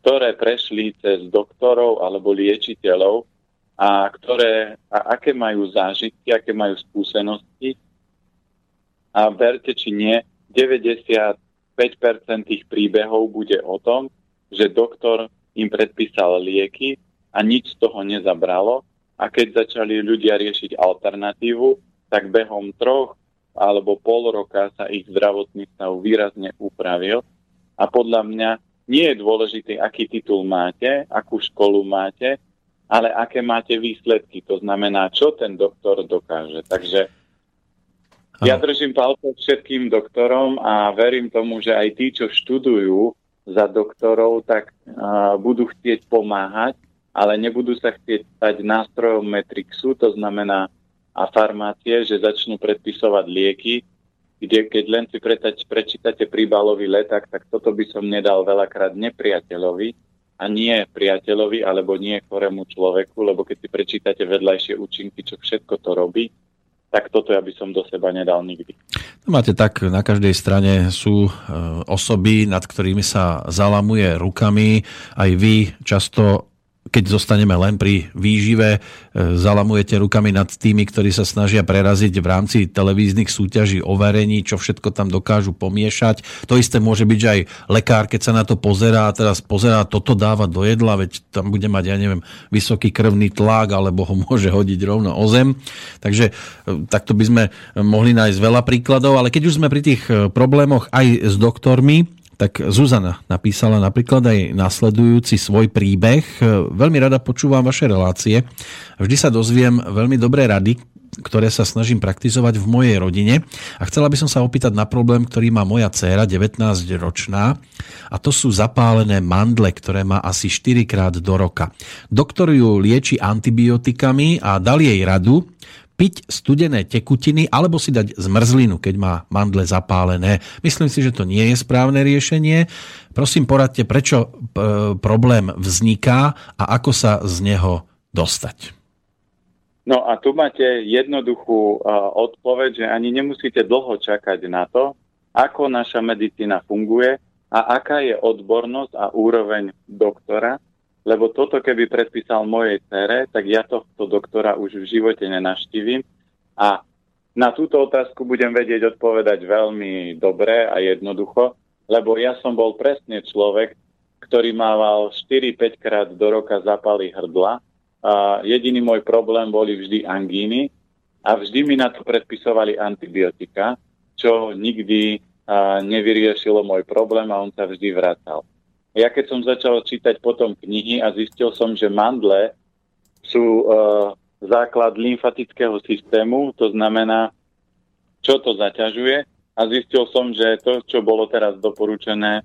ktoré prešli cez doktorov alebo liečiteľov a, ktoré, a aké majú zážitky, aké majú skúsenosti. A verte či nie, deväťdesiatpäť percent tých príbehov bude o tom, že doktor im predpísal lieky a nič z toho nezabralo. A keď začali ľudia riešiť alternatívu, tak behom troch alebo pol roka sa ich zdravotný stav výrazne upravil. A podľa mňa nie je dôležité, aký titul máte, akú školu máte, ale aké máte výsledky. To znamená, čo ten doktor dokáže. Takže ja držím palce všetkým doktorom a verím tomu, že aj tí, čo študujú za doktorov, tak uh, budú chcieť pomáhať, ale nebudú sa chcieť stať nástrojom Matrixu, to znamená a farmácie, že začnú predpisovať lieky, kde keď len si pretač, prečítate príbalový leták, tak toto by som nedal veľakrát nepriateľovi a nie priateľovi alebo nie chorému človeku, lebo keď si prečítate vedľajšie účinky, čo všetko to robí, tak toto ja by som do seba nedal nikdy. No máte tak, na každej strane sú e, osoby, nad ktorými sa zalamuje rukami. Aj vy často, keď zostaneme len pri výžive, e, zalamujete rukami nad tými, ktorí sa snažia preraziť v rámci televíznych súťaží o varení, čo všetko tam dokážu pomiešať. To isté môže byť, že aj lekár, keď sa na to pozerá, teraz pozerá, toto dáva do jedla, veď tam bude mať, ja neviem, vysoký krvný tlak, alebo ho môže hodiť rovno o zem. Takže takto by sme mohli nájsť veľa príkladov, ale keď už sme pri tých problémoch aj s doktormi, tak Zuzana napísala napríklad aj nasledujúci svoj príbeh. Veľmi rada počúvam vaše relácie. Vždy sa dozviem veľmi dobré rady, ktoré sa snažím praktizovať v mojej rodine. A chcela by som sa opýtať na problém, ktorý má moja dcéra, devätnásťročná. A to sú zapálené mandle, ktoré má asi štyrikrát do roka. Doktor ju lieči antibiotikami a dal jej radu piť studené tekutiny alebo si dať zmrzlinu, keď má mandle zapálené. Myslím si, že to nie je správne riešenie. Prosím, poradte, prečo e, problém vzniká a ako sa z neho dostať. No a tu máte jednoduchú e, odpoveď, že ani nemusíte dlho čakať na to, ako naša medicína funguje a aká je odbornosť a úroveň doktora. Lebo toto, keby predpísal mojej cére, tak ja tohto doktora už v živote nenaštívim. A na túto otázku budem vedieť odpovedať veľmi dobre a jednoducho, lebo ja som bol presne človek, ktorý mával štyri až päť krát do roka zapaly hrdla. A jediný môj problém boli vždy angíny a vždy mi na to predpisovali antibiotika, čo nikdy nevyriešilo môj problém a on sa vždy vracal. Ja keď som začal čítať potom knihy a zistil som, že mandle sú e, základ lymfatického systému, to znamená, čo to zaťažuje a zistil som, že to, čo bolo teraz doporučené e,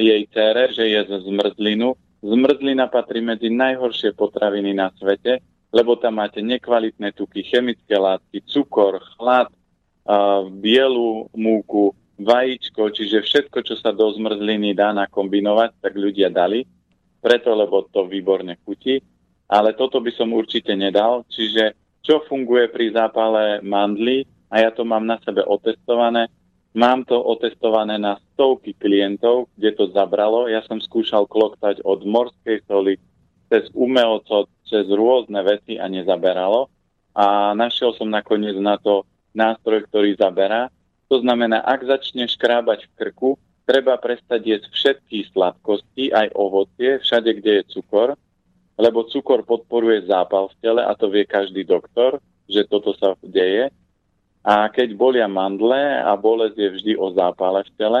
jej cére, že je z zmrzlinu. Zmrzlina patrí medzi najhoršie potraviny na svete, lebo tam máte nekvalitné tuky, chemické látky, cukor, chlad, e, bielú múku, vajíčko, čiže všetko, čo sa do zmrzliny dá nakombinovať, tak ľudia dali, preto, lebo to výborne chutí, ale toto by som určite nedal, čiže čo funguje pri zápale mandlí, a ja to mám na sebe otestované, mám to otestované na stovky klientov, kde to zabralo, ja som skúšal kloktať od morskej soli, cez umelcov, cez rôzne veci a nezaberalo a našiel som nakoniec na to nástroj, ktorý zaberá. To znamená, ak začneš krábať v krku, treba prestať jesť všetky sladkosti, aj ovocie, všade, kde je cukor, lebo cukor podporuje zápal v tele a to vie každý doktor, že toto sa deje. A keď bolia mandle a bolesť je vždy o zápale v tele,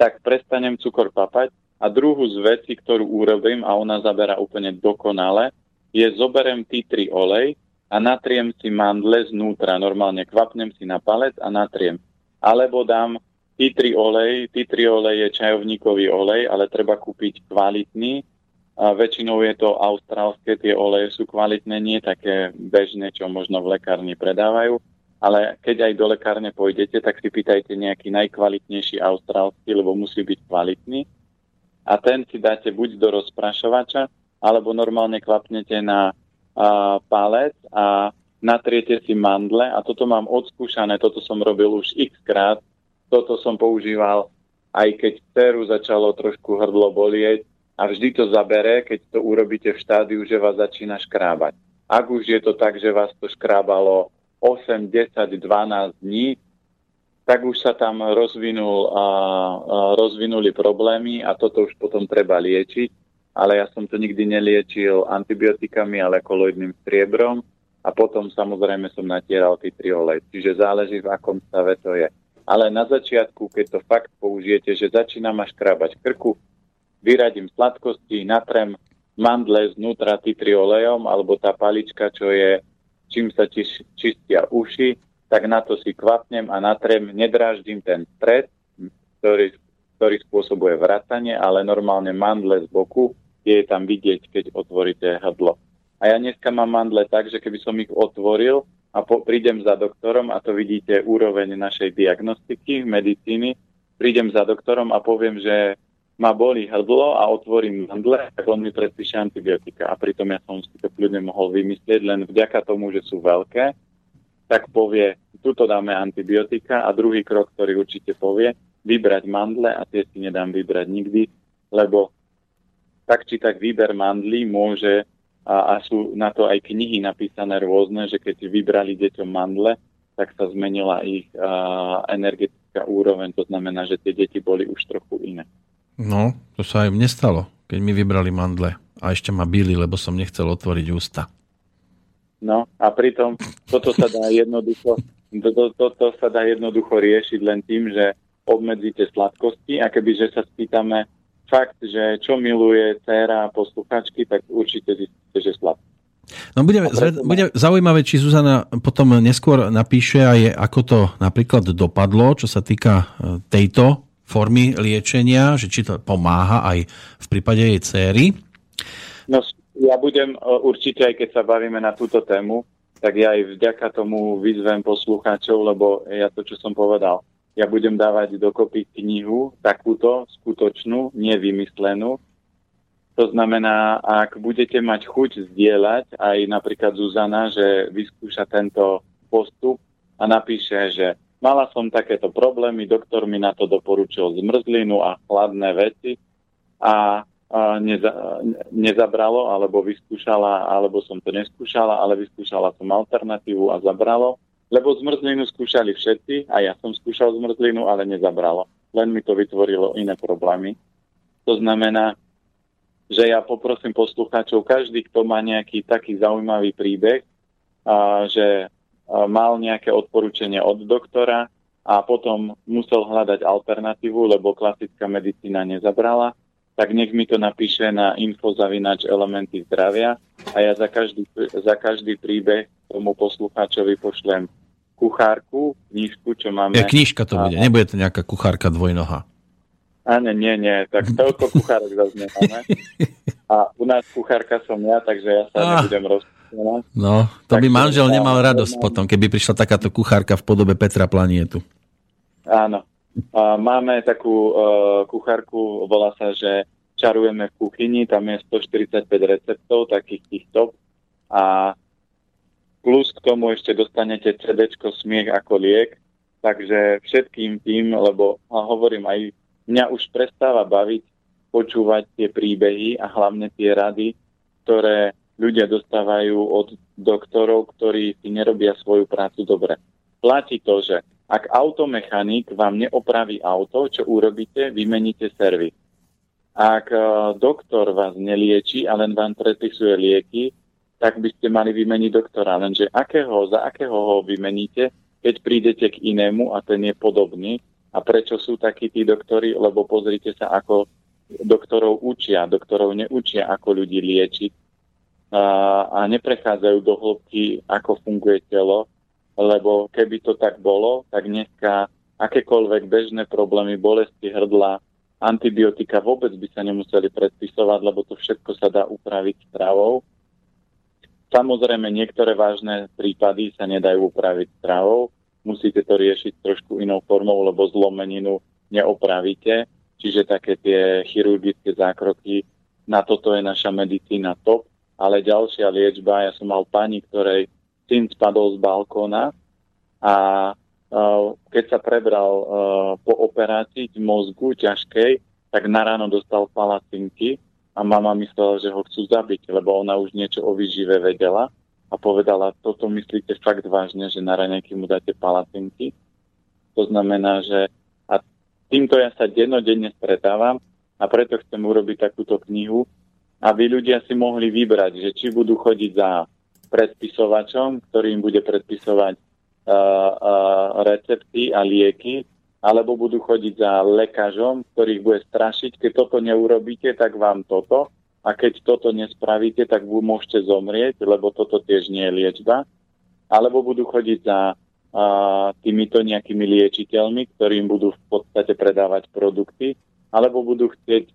tak prestanem cukor papať. A druhú z vecí, ktorú urobím, a ona zaberá úplne dokonale, je zoberem titri olej, a natriem si mandle znútra, normálne kvapnem si na palec a natriem. Alebo dám titri olej, titri olej je čajovníkový olej, ale treba kúpiť kvalitný, a väčšinou je to austrálske, tie oleje sú kvalitné, nie také bežné, čo možno v lekárni predávajú. ale keď aj do lekárne pôjdete, tak si pýtajte nejaký najkvalitnejší austrálsky, lebo musí byť kvalitný. A ten si dáte buď do rozprašovača, alebo normálne klapnete na a, palec a natriete si mandle. A toto mám odskúšané, toto som robil už x krát. Toto som používal, aj keď dceru začalo trošku hrdlo bolieť. A vždy to zabere, keď to urobíte v štádiu, že vás začína škrábať. Ak už je to tak, že vás to škrábalo osem, desať, dvanásť dní, tak už sa tam rozvinul, a, a, rozvinuli problémy a toto už potom treba liečiť. Ale ja som to nikdy neliečil antibiotikami, ale koloidným striebrom. A potom samozrejme som natieral titriolej. Čiže záleží, v akom stave to je. Ale na začiatku, keď to fakt použijete, že začína ma škrábať krku, vyradím sladkosti, natrem mandle znútra titriolejom alebo tá palička, čo je, čím sa čiš, čistia uši, tak na to si kvapnem a natrem, nedráždim ten stred, ktorý, ktorý spôsobuje vracanie, ale normálne mandle z boku, je tam vidieť, keď otvoríte hrdlo. A ja dneska mám mandle tak, že keby som ich otvoril a po, prídem za doktorom, a to vidíte úroveň našej diagnostiky, medicíny, prídem za doktorom a poviem, že ma bolí hrdlo a otvorím mandle, tak on mi predpíše antibiotika. A pritom ja som si to kľudne mohol vymyslieť, len vďaka tomu, že sú veľké, tak povie, tuto dáme antibiotika, a druhý krok, ktorý určite povie, vybrať mandle, a tie si nedám vybrať nikdy, lebo tak či tak výber mandlí môže, a, a sú na to aj knihy napísané rôzne, že keď vybrali deťom mandle, tak sa zmenila ich a, energetická úroveň, to znamená, že tie deti boli už trochu iné. No, to sa aj mne stalo, keď mi vybrali mandle a ešte ma bili, lebo som nechcel otvoriť ústa. No, a pritom toto sa dá jednoducho, toto to, to sa dá jednoducho riešiť len tým, že obmedzíte sladkosti, a kebyže sa spýtame fakt, že čo miluje dcéra posluchačky, tak určite zistíte, že sladkosti. No bude, zve, bude zaujímavé, či Zuzana potom neskôr napíše aj, ako to napríklad dopadlo, čo sa týka tejto formy liečenia, že či to pomáha aj v prípade jej dcéry? No, ja budem určite, aj keď sa bavíme na túto tému, tak ja aj vďaka tomu vyzvem poslucháčov, lebo ja to, čo som povedal, ja budem dávať dokopy knihu, takúto skutočnú, nevymyslenú. To znamená, ak budete mať chuť zdieľať, aj napríklad Zuzana, že vyskúša tento postup a napíše, že mala som takéto problémy, doktor mi na to doporučil zmrzlinu a chladné veci a neza, nezabralo, alebo vyskúšala, alebo som to neskúšala, ale vyskúšala som alternatívu a zabralo, lebo zmrzlinu skúšali všetci a ja som skúšal zmrzlinu, ale nezabralo. Len mi to vytvorilo iné problémy. To znamená, že ja poprosím poslucháčov, každý, kto má nejaký taký zaujímavý príbeh, a, že mal nejaké odporúčanie od doktora a potom musel hľadať alternatívu, lebo klasická medicína nezabrala, tak nech mi to napíše na info zavináč Elementy zdravia a ja za každý, za každý príbeh tomu poslucháčovi pošlem kuchárku, knižku, čo máme. Ja, knižka to bude, nebude to nejaká kuchárka dvojnoha. Áno, nie, nie, tak toľko kuchárek zaznievame. A u nás kuchárka som ja, takže ja sa ah. nebudem rozprávať. No, to tak by manžel to, nemal radosť mám... potom, keby prišla takáto kuchárka v podobe Petra Planietu. Áno. Máme takú uh, kuchárku, volá sa, že Čarujeme v kuchyni, tam je stoštyridsaťpäť receptov, takých tých top. A plus k tomu ešte dostanete cé déčko Smiech ako liek, takže všetkým tým, lebo hovorím aj, mňa už prestáva baviť počúvať tie príbehy a hlavne tie rady, ktoré ľudia dostávajú od doktorov, ktorí si nerobia svoju prácu dobre. Platí to, že ak automechanik vám neopraví auto, čo urobíte, vymeníte servis. Ak doktor vás nelieči a len vám predpisuje lieky, tak by ste mali vymeniť doktora. Lenže akého, za akého ho vymeníte, keď prídete k inému a ten je podobný. A prečo sú takí tí doktori? Lebo pozrite sa, ako doktorov učia. Doktorov neučia, ako ľudí liečiť. A neprechádzajú do hĺbky, ako funguje telo, lebo keby to tak bolo, tak dneska akékoľvek bežné problémy, bolesti hrdla, antibiotika vôbec by sa nemuseli predpisovať, lebo to všetko sa dá upraviť stravou. Samozrejme, niektoré vážne prípady sa nedajú upraviť stravou. Musíte to riešiť trošku inou formou, lebo zlomeninu neopravíte. Čiže také tie chirurgické zákroky, na toto je naša medicína top. Ale ďalšia liečba, ja som mal pani, ktorej syn spadol z balkóna a keď sa prebral po operácii mozgu ťažkej, tak na ráno dostal palacinky a mama myslela, že ho chcú zabiť, lebo ona už niečo o výžive vedela a povedala, toto myslíte fakt vážne, že na raňajky mu dáte palacinky. To znamená, že a týmto ja sa dennodenne stretávam a preto chcem urobiť takúto knihu, aby ľudia si mohli vybrať, že či budú chodiť za predpisovačom, ktorý im bude predpisovať recepty a lieky, alebo budú chodiť za lekárom, ktorý ich bude strašiť. Keď toto neurobíte, tak vám toto. A keď toto nespravíte, tak vy môžete zomrieť, lebo toto tiež nie je liečba. Alebo budú chodiť za a, týmito nejakými liečiteľmi, ktorým budú v podstate predávať produkty, alebo budú chcieť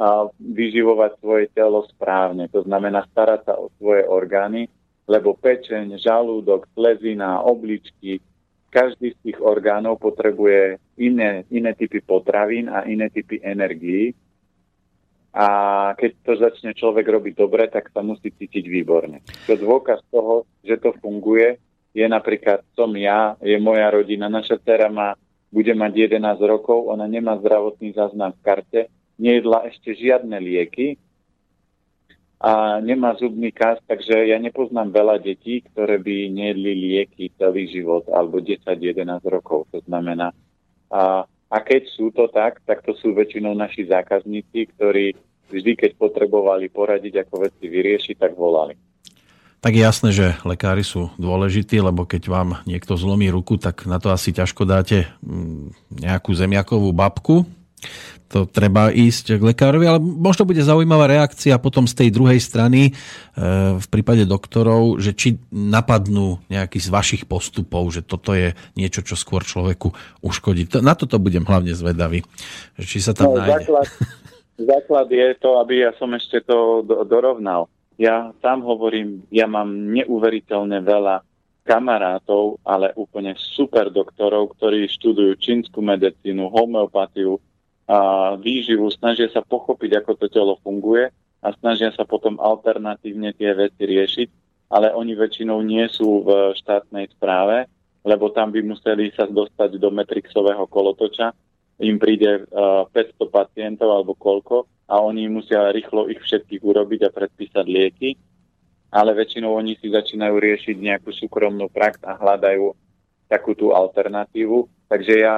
a, vyživovať svoje telo správne. To znamená starať sa o svoje orgány, lebo pečeň, žalúdok, slezina, obličky, každý z tých orgánov potrebuje iné, iné typy potravín a iné typy energií. A keď to začne človek robiť dobre, tak sa musí cítiť výborne. Čo dôkaz toho, že to funguje, je napríklad som ja, je moja rodina, naša dcera má, bude mať jedenásť rokov, ona nemá zdravotný záznam v karte, nejedla ešte žiadne lieky, a nemá zubný kaz, takže ja nepoznám veľa detí, ktoré by nejedli lieky celý život, alebo desať jedenásť rokov, to znamená. A, a keď sú to tak, tak to sú väčšinou naši zákazníci, ktorí vždy, keď potrebovali poradiť, ako veci vyriešiť, tak volali. Tak je jasné, že lekári sú dôležití, lebo keď vám niekto zlomí ruku, tak na to asi ťažko dáte nejakú zemiakovú babku. To treba ísť k lekárovi, ale možno bude zaujímavá reakcia potom z tej druhej strany v prípade doktorov, že či napadnú nejaký z vašich postupov, že toto je niečo, čo skôr človeku uškodí. Na toto budem hlavne zvedavý, či sa tam no, nájde. Základ, základ je to, aby ja som ešte to dorovnal. Ja tam hovorím, ja mám neuveriteľne veľa kamarátov, ale úplne super doktorov, ktorí študujú čínsku medicínu, homeopatiu, a výživu, snažia sa pochopiť, ako to telo funguje a snažia sa potom alternatívne tie veci riešiť, ale oni väčšinou nie sú v štátnej správe, lebo tam by museli sa dostať do matrixového kolotoča, im príde päťsto pacientov alebo koľko a oni musia rýchlo ich všetkých urobiť a predpísať lieky, ale väčšinou oni si začínajú riešiť nejakú súkromnú prax a hľadajú takú tú alternatívu, takže ja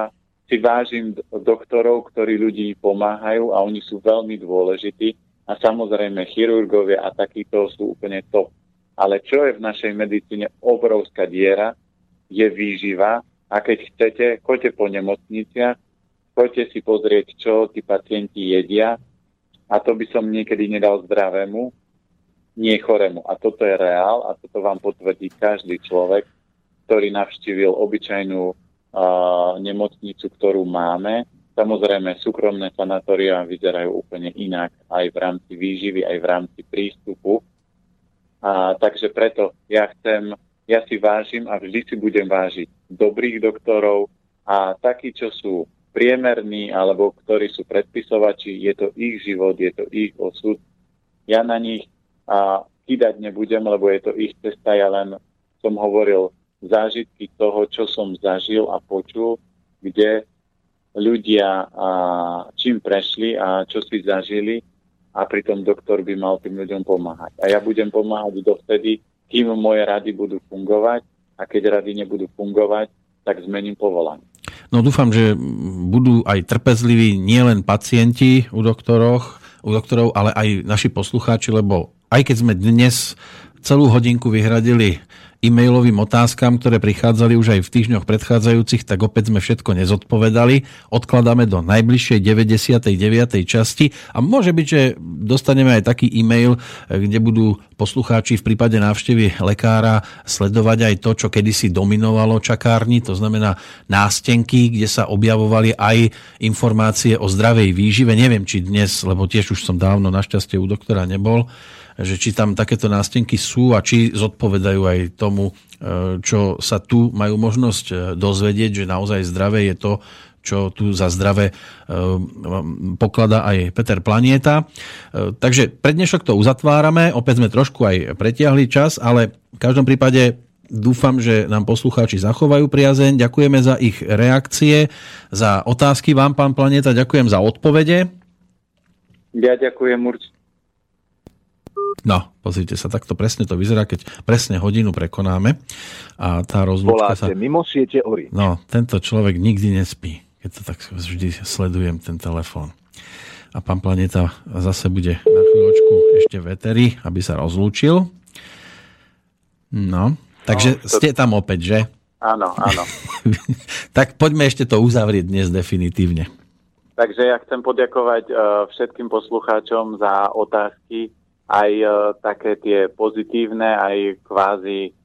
si vážim doktorov, ktorí ľudí pomáhajú a oni sú veľmi dôležití a samozrejme chirurgovia a takíto sú úplne top. Ale čo je v našej medicíne obrovská diera, je výživa a keď chcete, choďte po nemocniciach, choďte si pozrieť, čo tí pacienti jedia a to by som niekedy nedal zdravému, nie choremu. A toto je reál a toto vám potvrdí každý človek, ktorý navštívil obyčajnú nemocnicu, ktorú máme. Samozrejme, súkromné sanatória vyzerajú úplne inak aj v rámci výživy, aj v rámci prístupu. A, takže preto ja chcem, ja si vážim a vždy si budem vážiť dobrých doktorov a takí, čo sú priemerní alebo ktorí sú predpisovači, je to ich život, je to ich osud. Ja na nich a, kýdať nebudem, lebo je to ich cesta. Ja len som hovoril zážitky toho, čo som zažil a počul, kde ľudia a, čím prešli a čo si zažili a pritom doktor by mal tým ľuďom pomáhať. A ja budem pomáhať dovtedy, kým moje rady budú fungovať a keď rady nebudú fungovať, tak zmením povolanie. No dúfam, že budú aj trpezliví nielen pacienti u doktorov, u doktorov, ale aj naši poslucháči, lebo aj keď sme dnes celú hodinku vyhradili e-mailovým otázkam, ktoré prichádzali už aj v týždňoch predchádzajúcich, tak opäť sme všetko nezodpovedali. Odkladáme do najbližšej deväťdesiatej deviatej časti a môže byť, že dostaneme aj taký e-mail, kde budú poslucháči v prípade návštevy lekára sledovať aj to, čo kedysi dominovalo čakárni, to znamená nástenky, kde sa objavovali aj informácie o zdravej výžive. Neviem, či dnes, lebo tiež už som dávno našťastie u doktora nebol, že či tam takéto nástenky sú a či zodpovedajú aj tomu, čo sa tu majú možnosť dozvedieť, že naozaj zdravé je to, čo tu za zdravé pokladá aj Peter Planieta. Takže pre dnešok to uzatvárame, opäť sme trošku aj pretiahli čas, ale v každom prípade dúfam, že nám poslucháči zachovajú priazeň. Ďakujeme za ich reakcie, za otázky vám, pán Planieta, ďakujem za odpovede. Ja ďakujem určite. No, pozrite sa, takto presne to vyzerá, keď presne hodinu prekonáme a tá rozlúčka sa... Voláte mimo siete orí. No, tento človek nikdy nespí, keď to tak vždy sledujem, ten telefón. A pán Planieta zase bude na chvíľočku ešte v eteri, aby sa rozlúčil. No, takže no, to... ste tam opäť, že? Áno, áno. Tak poďme ešte to uzavrieť dnes definitívne. Takže ja chcem poďakovať všetkým poslucháčom za otázky, aj e, také tie pozitívne, aj kvázi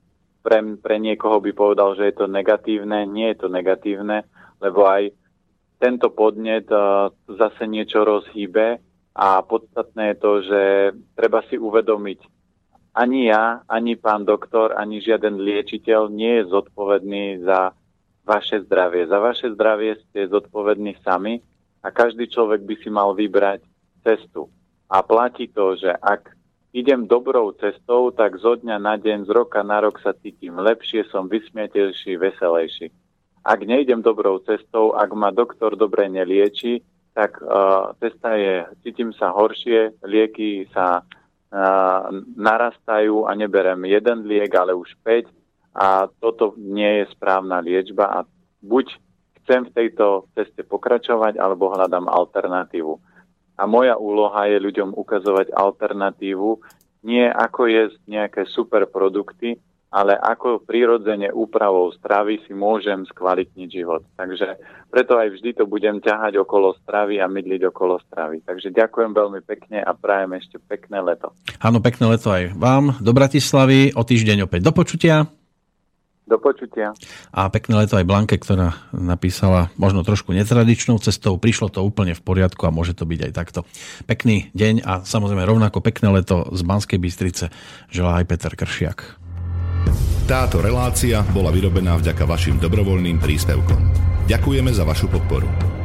pre, pre niekoho by povedal, že je to negatívne. Nie je to negatívne, lebo aj tento podnet e, zase niečo rozhýbe a podstatné je to, že treba si uvedomiť, ani ja, ani pán doktor, ani žiaden liečiteľ nie je zodpovedný za vaše zdravie. Za vaše zdravie ste zodpovední sami a každý človek by si mal vybrať cestu. A platí to, že ak idem dobrou cestou, tak zo dňa na deň, z roka na rok sa cítim lepšie, som vysmiatejší, veselejší. Ak nejdem dobrou cestou, ak ma doktor dobre nelieči, tak uh, cesta je, cítim sa horšie, lieky sa uh, narastajú a neberem jeden liek, ale už päť a toto nie je správna liečba a buď chcem v tejto ceste pokračovať, alebo hľadám alternatívu. A moja úloha je ľuďom ukazovať alternatívu, nie ako jesť nejaké super produkty, ale ako prirodzene úpravou stravy si môžem skvalitniť život. Takže preto aj vždy to budem ťahať okolo stravy a mydliť okolo stravy. Takže ďakujem veľmi pekne a prajem ešte pekné leto. Áno, pekné leto aj vám do Bratislavy. O týždeň opäť do počutia. Do počutia. A pekné leto aj Blanke, ktorá napísala možno trošku netradičnou cestou. Prišlo to úplne v poriadku a môže to byť aj takto. Pekný deň a samozrejme rovnako pekné leto z Banskej Bystrice želá aj Peter Kršiak. Táto relácia bola vyrobená vďaka vašim dobrovoľným príspevkom. Ďakujeme za vašu podporu.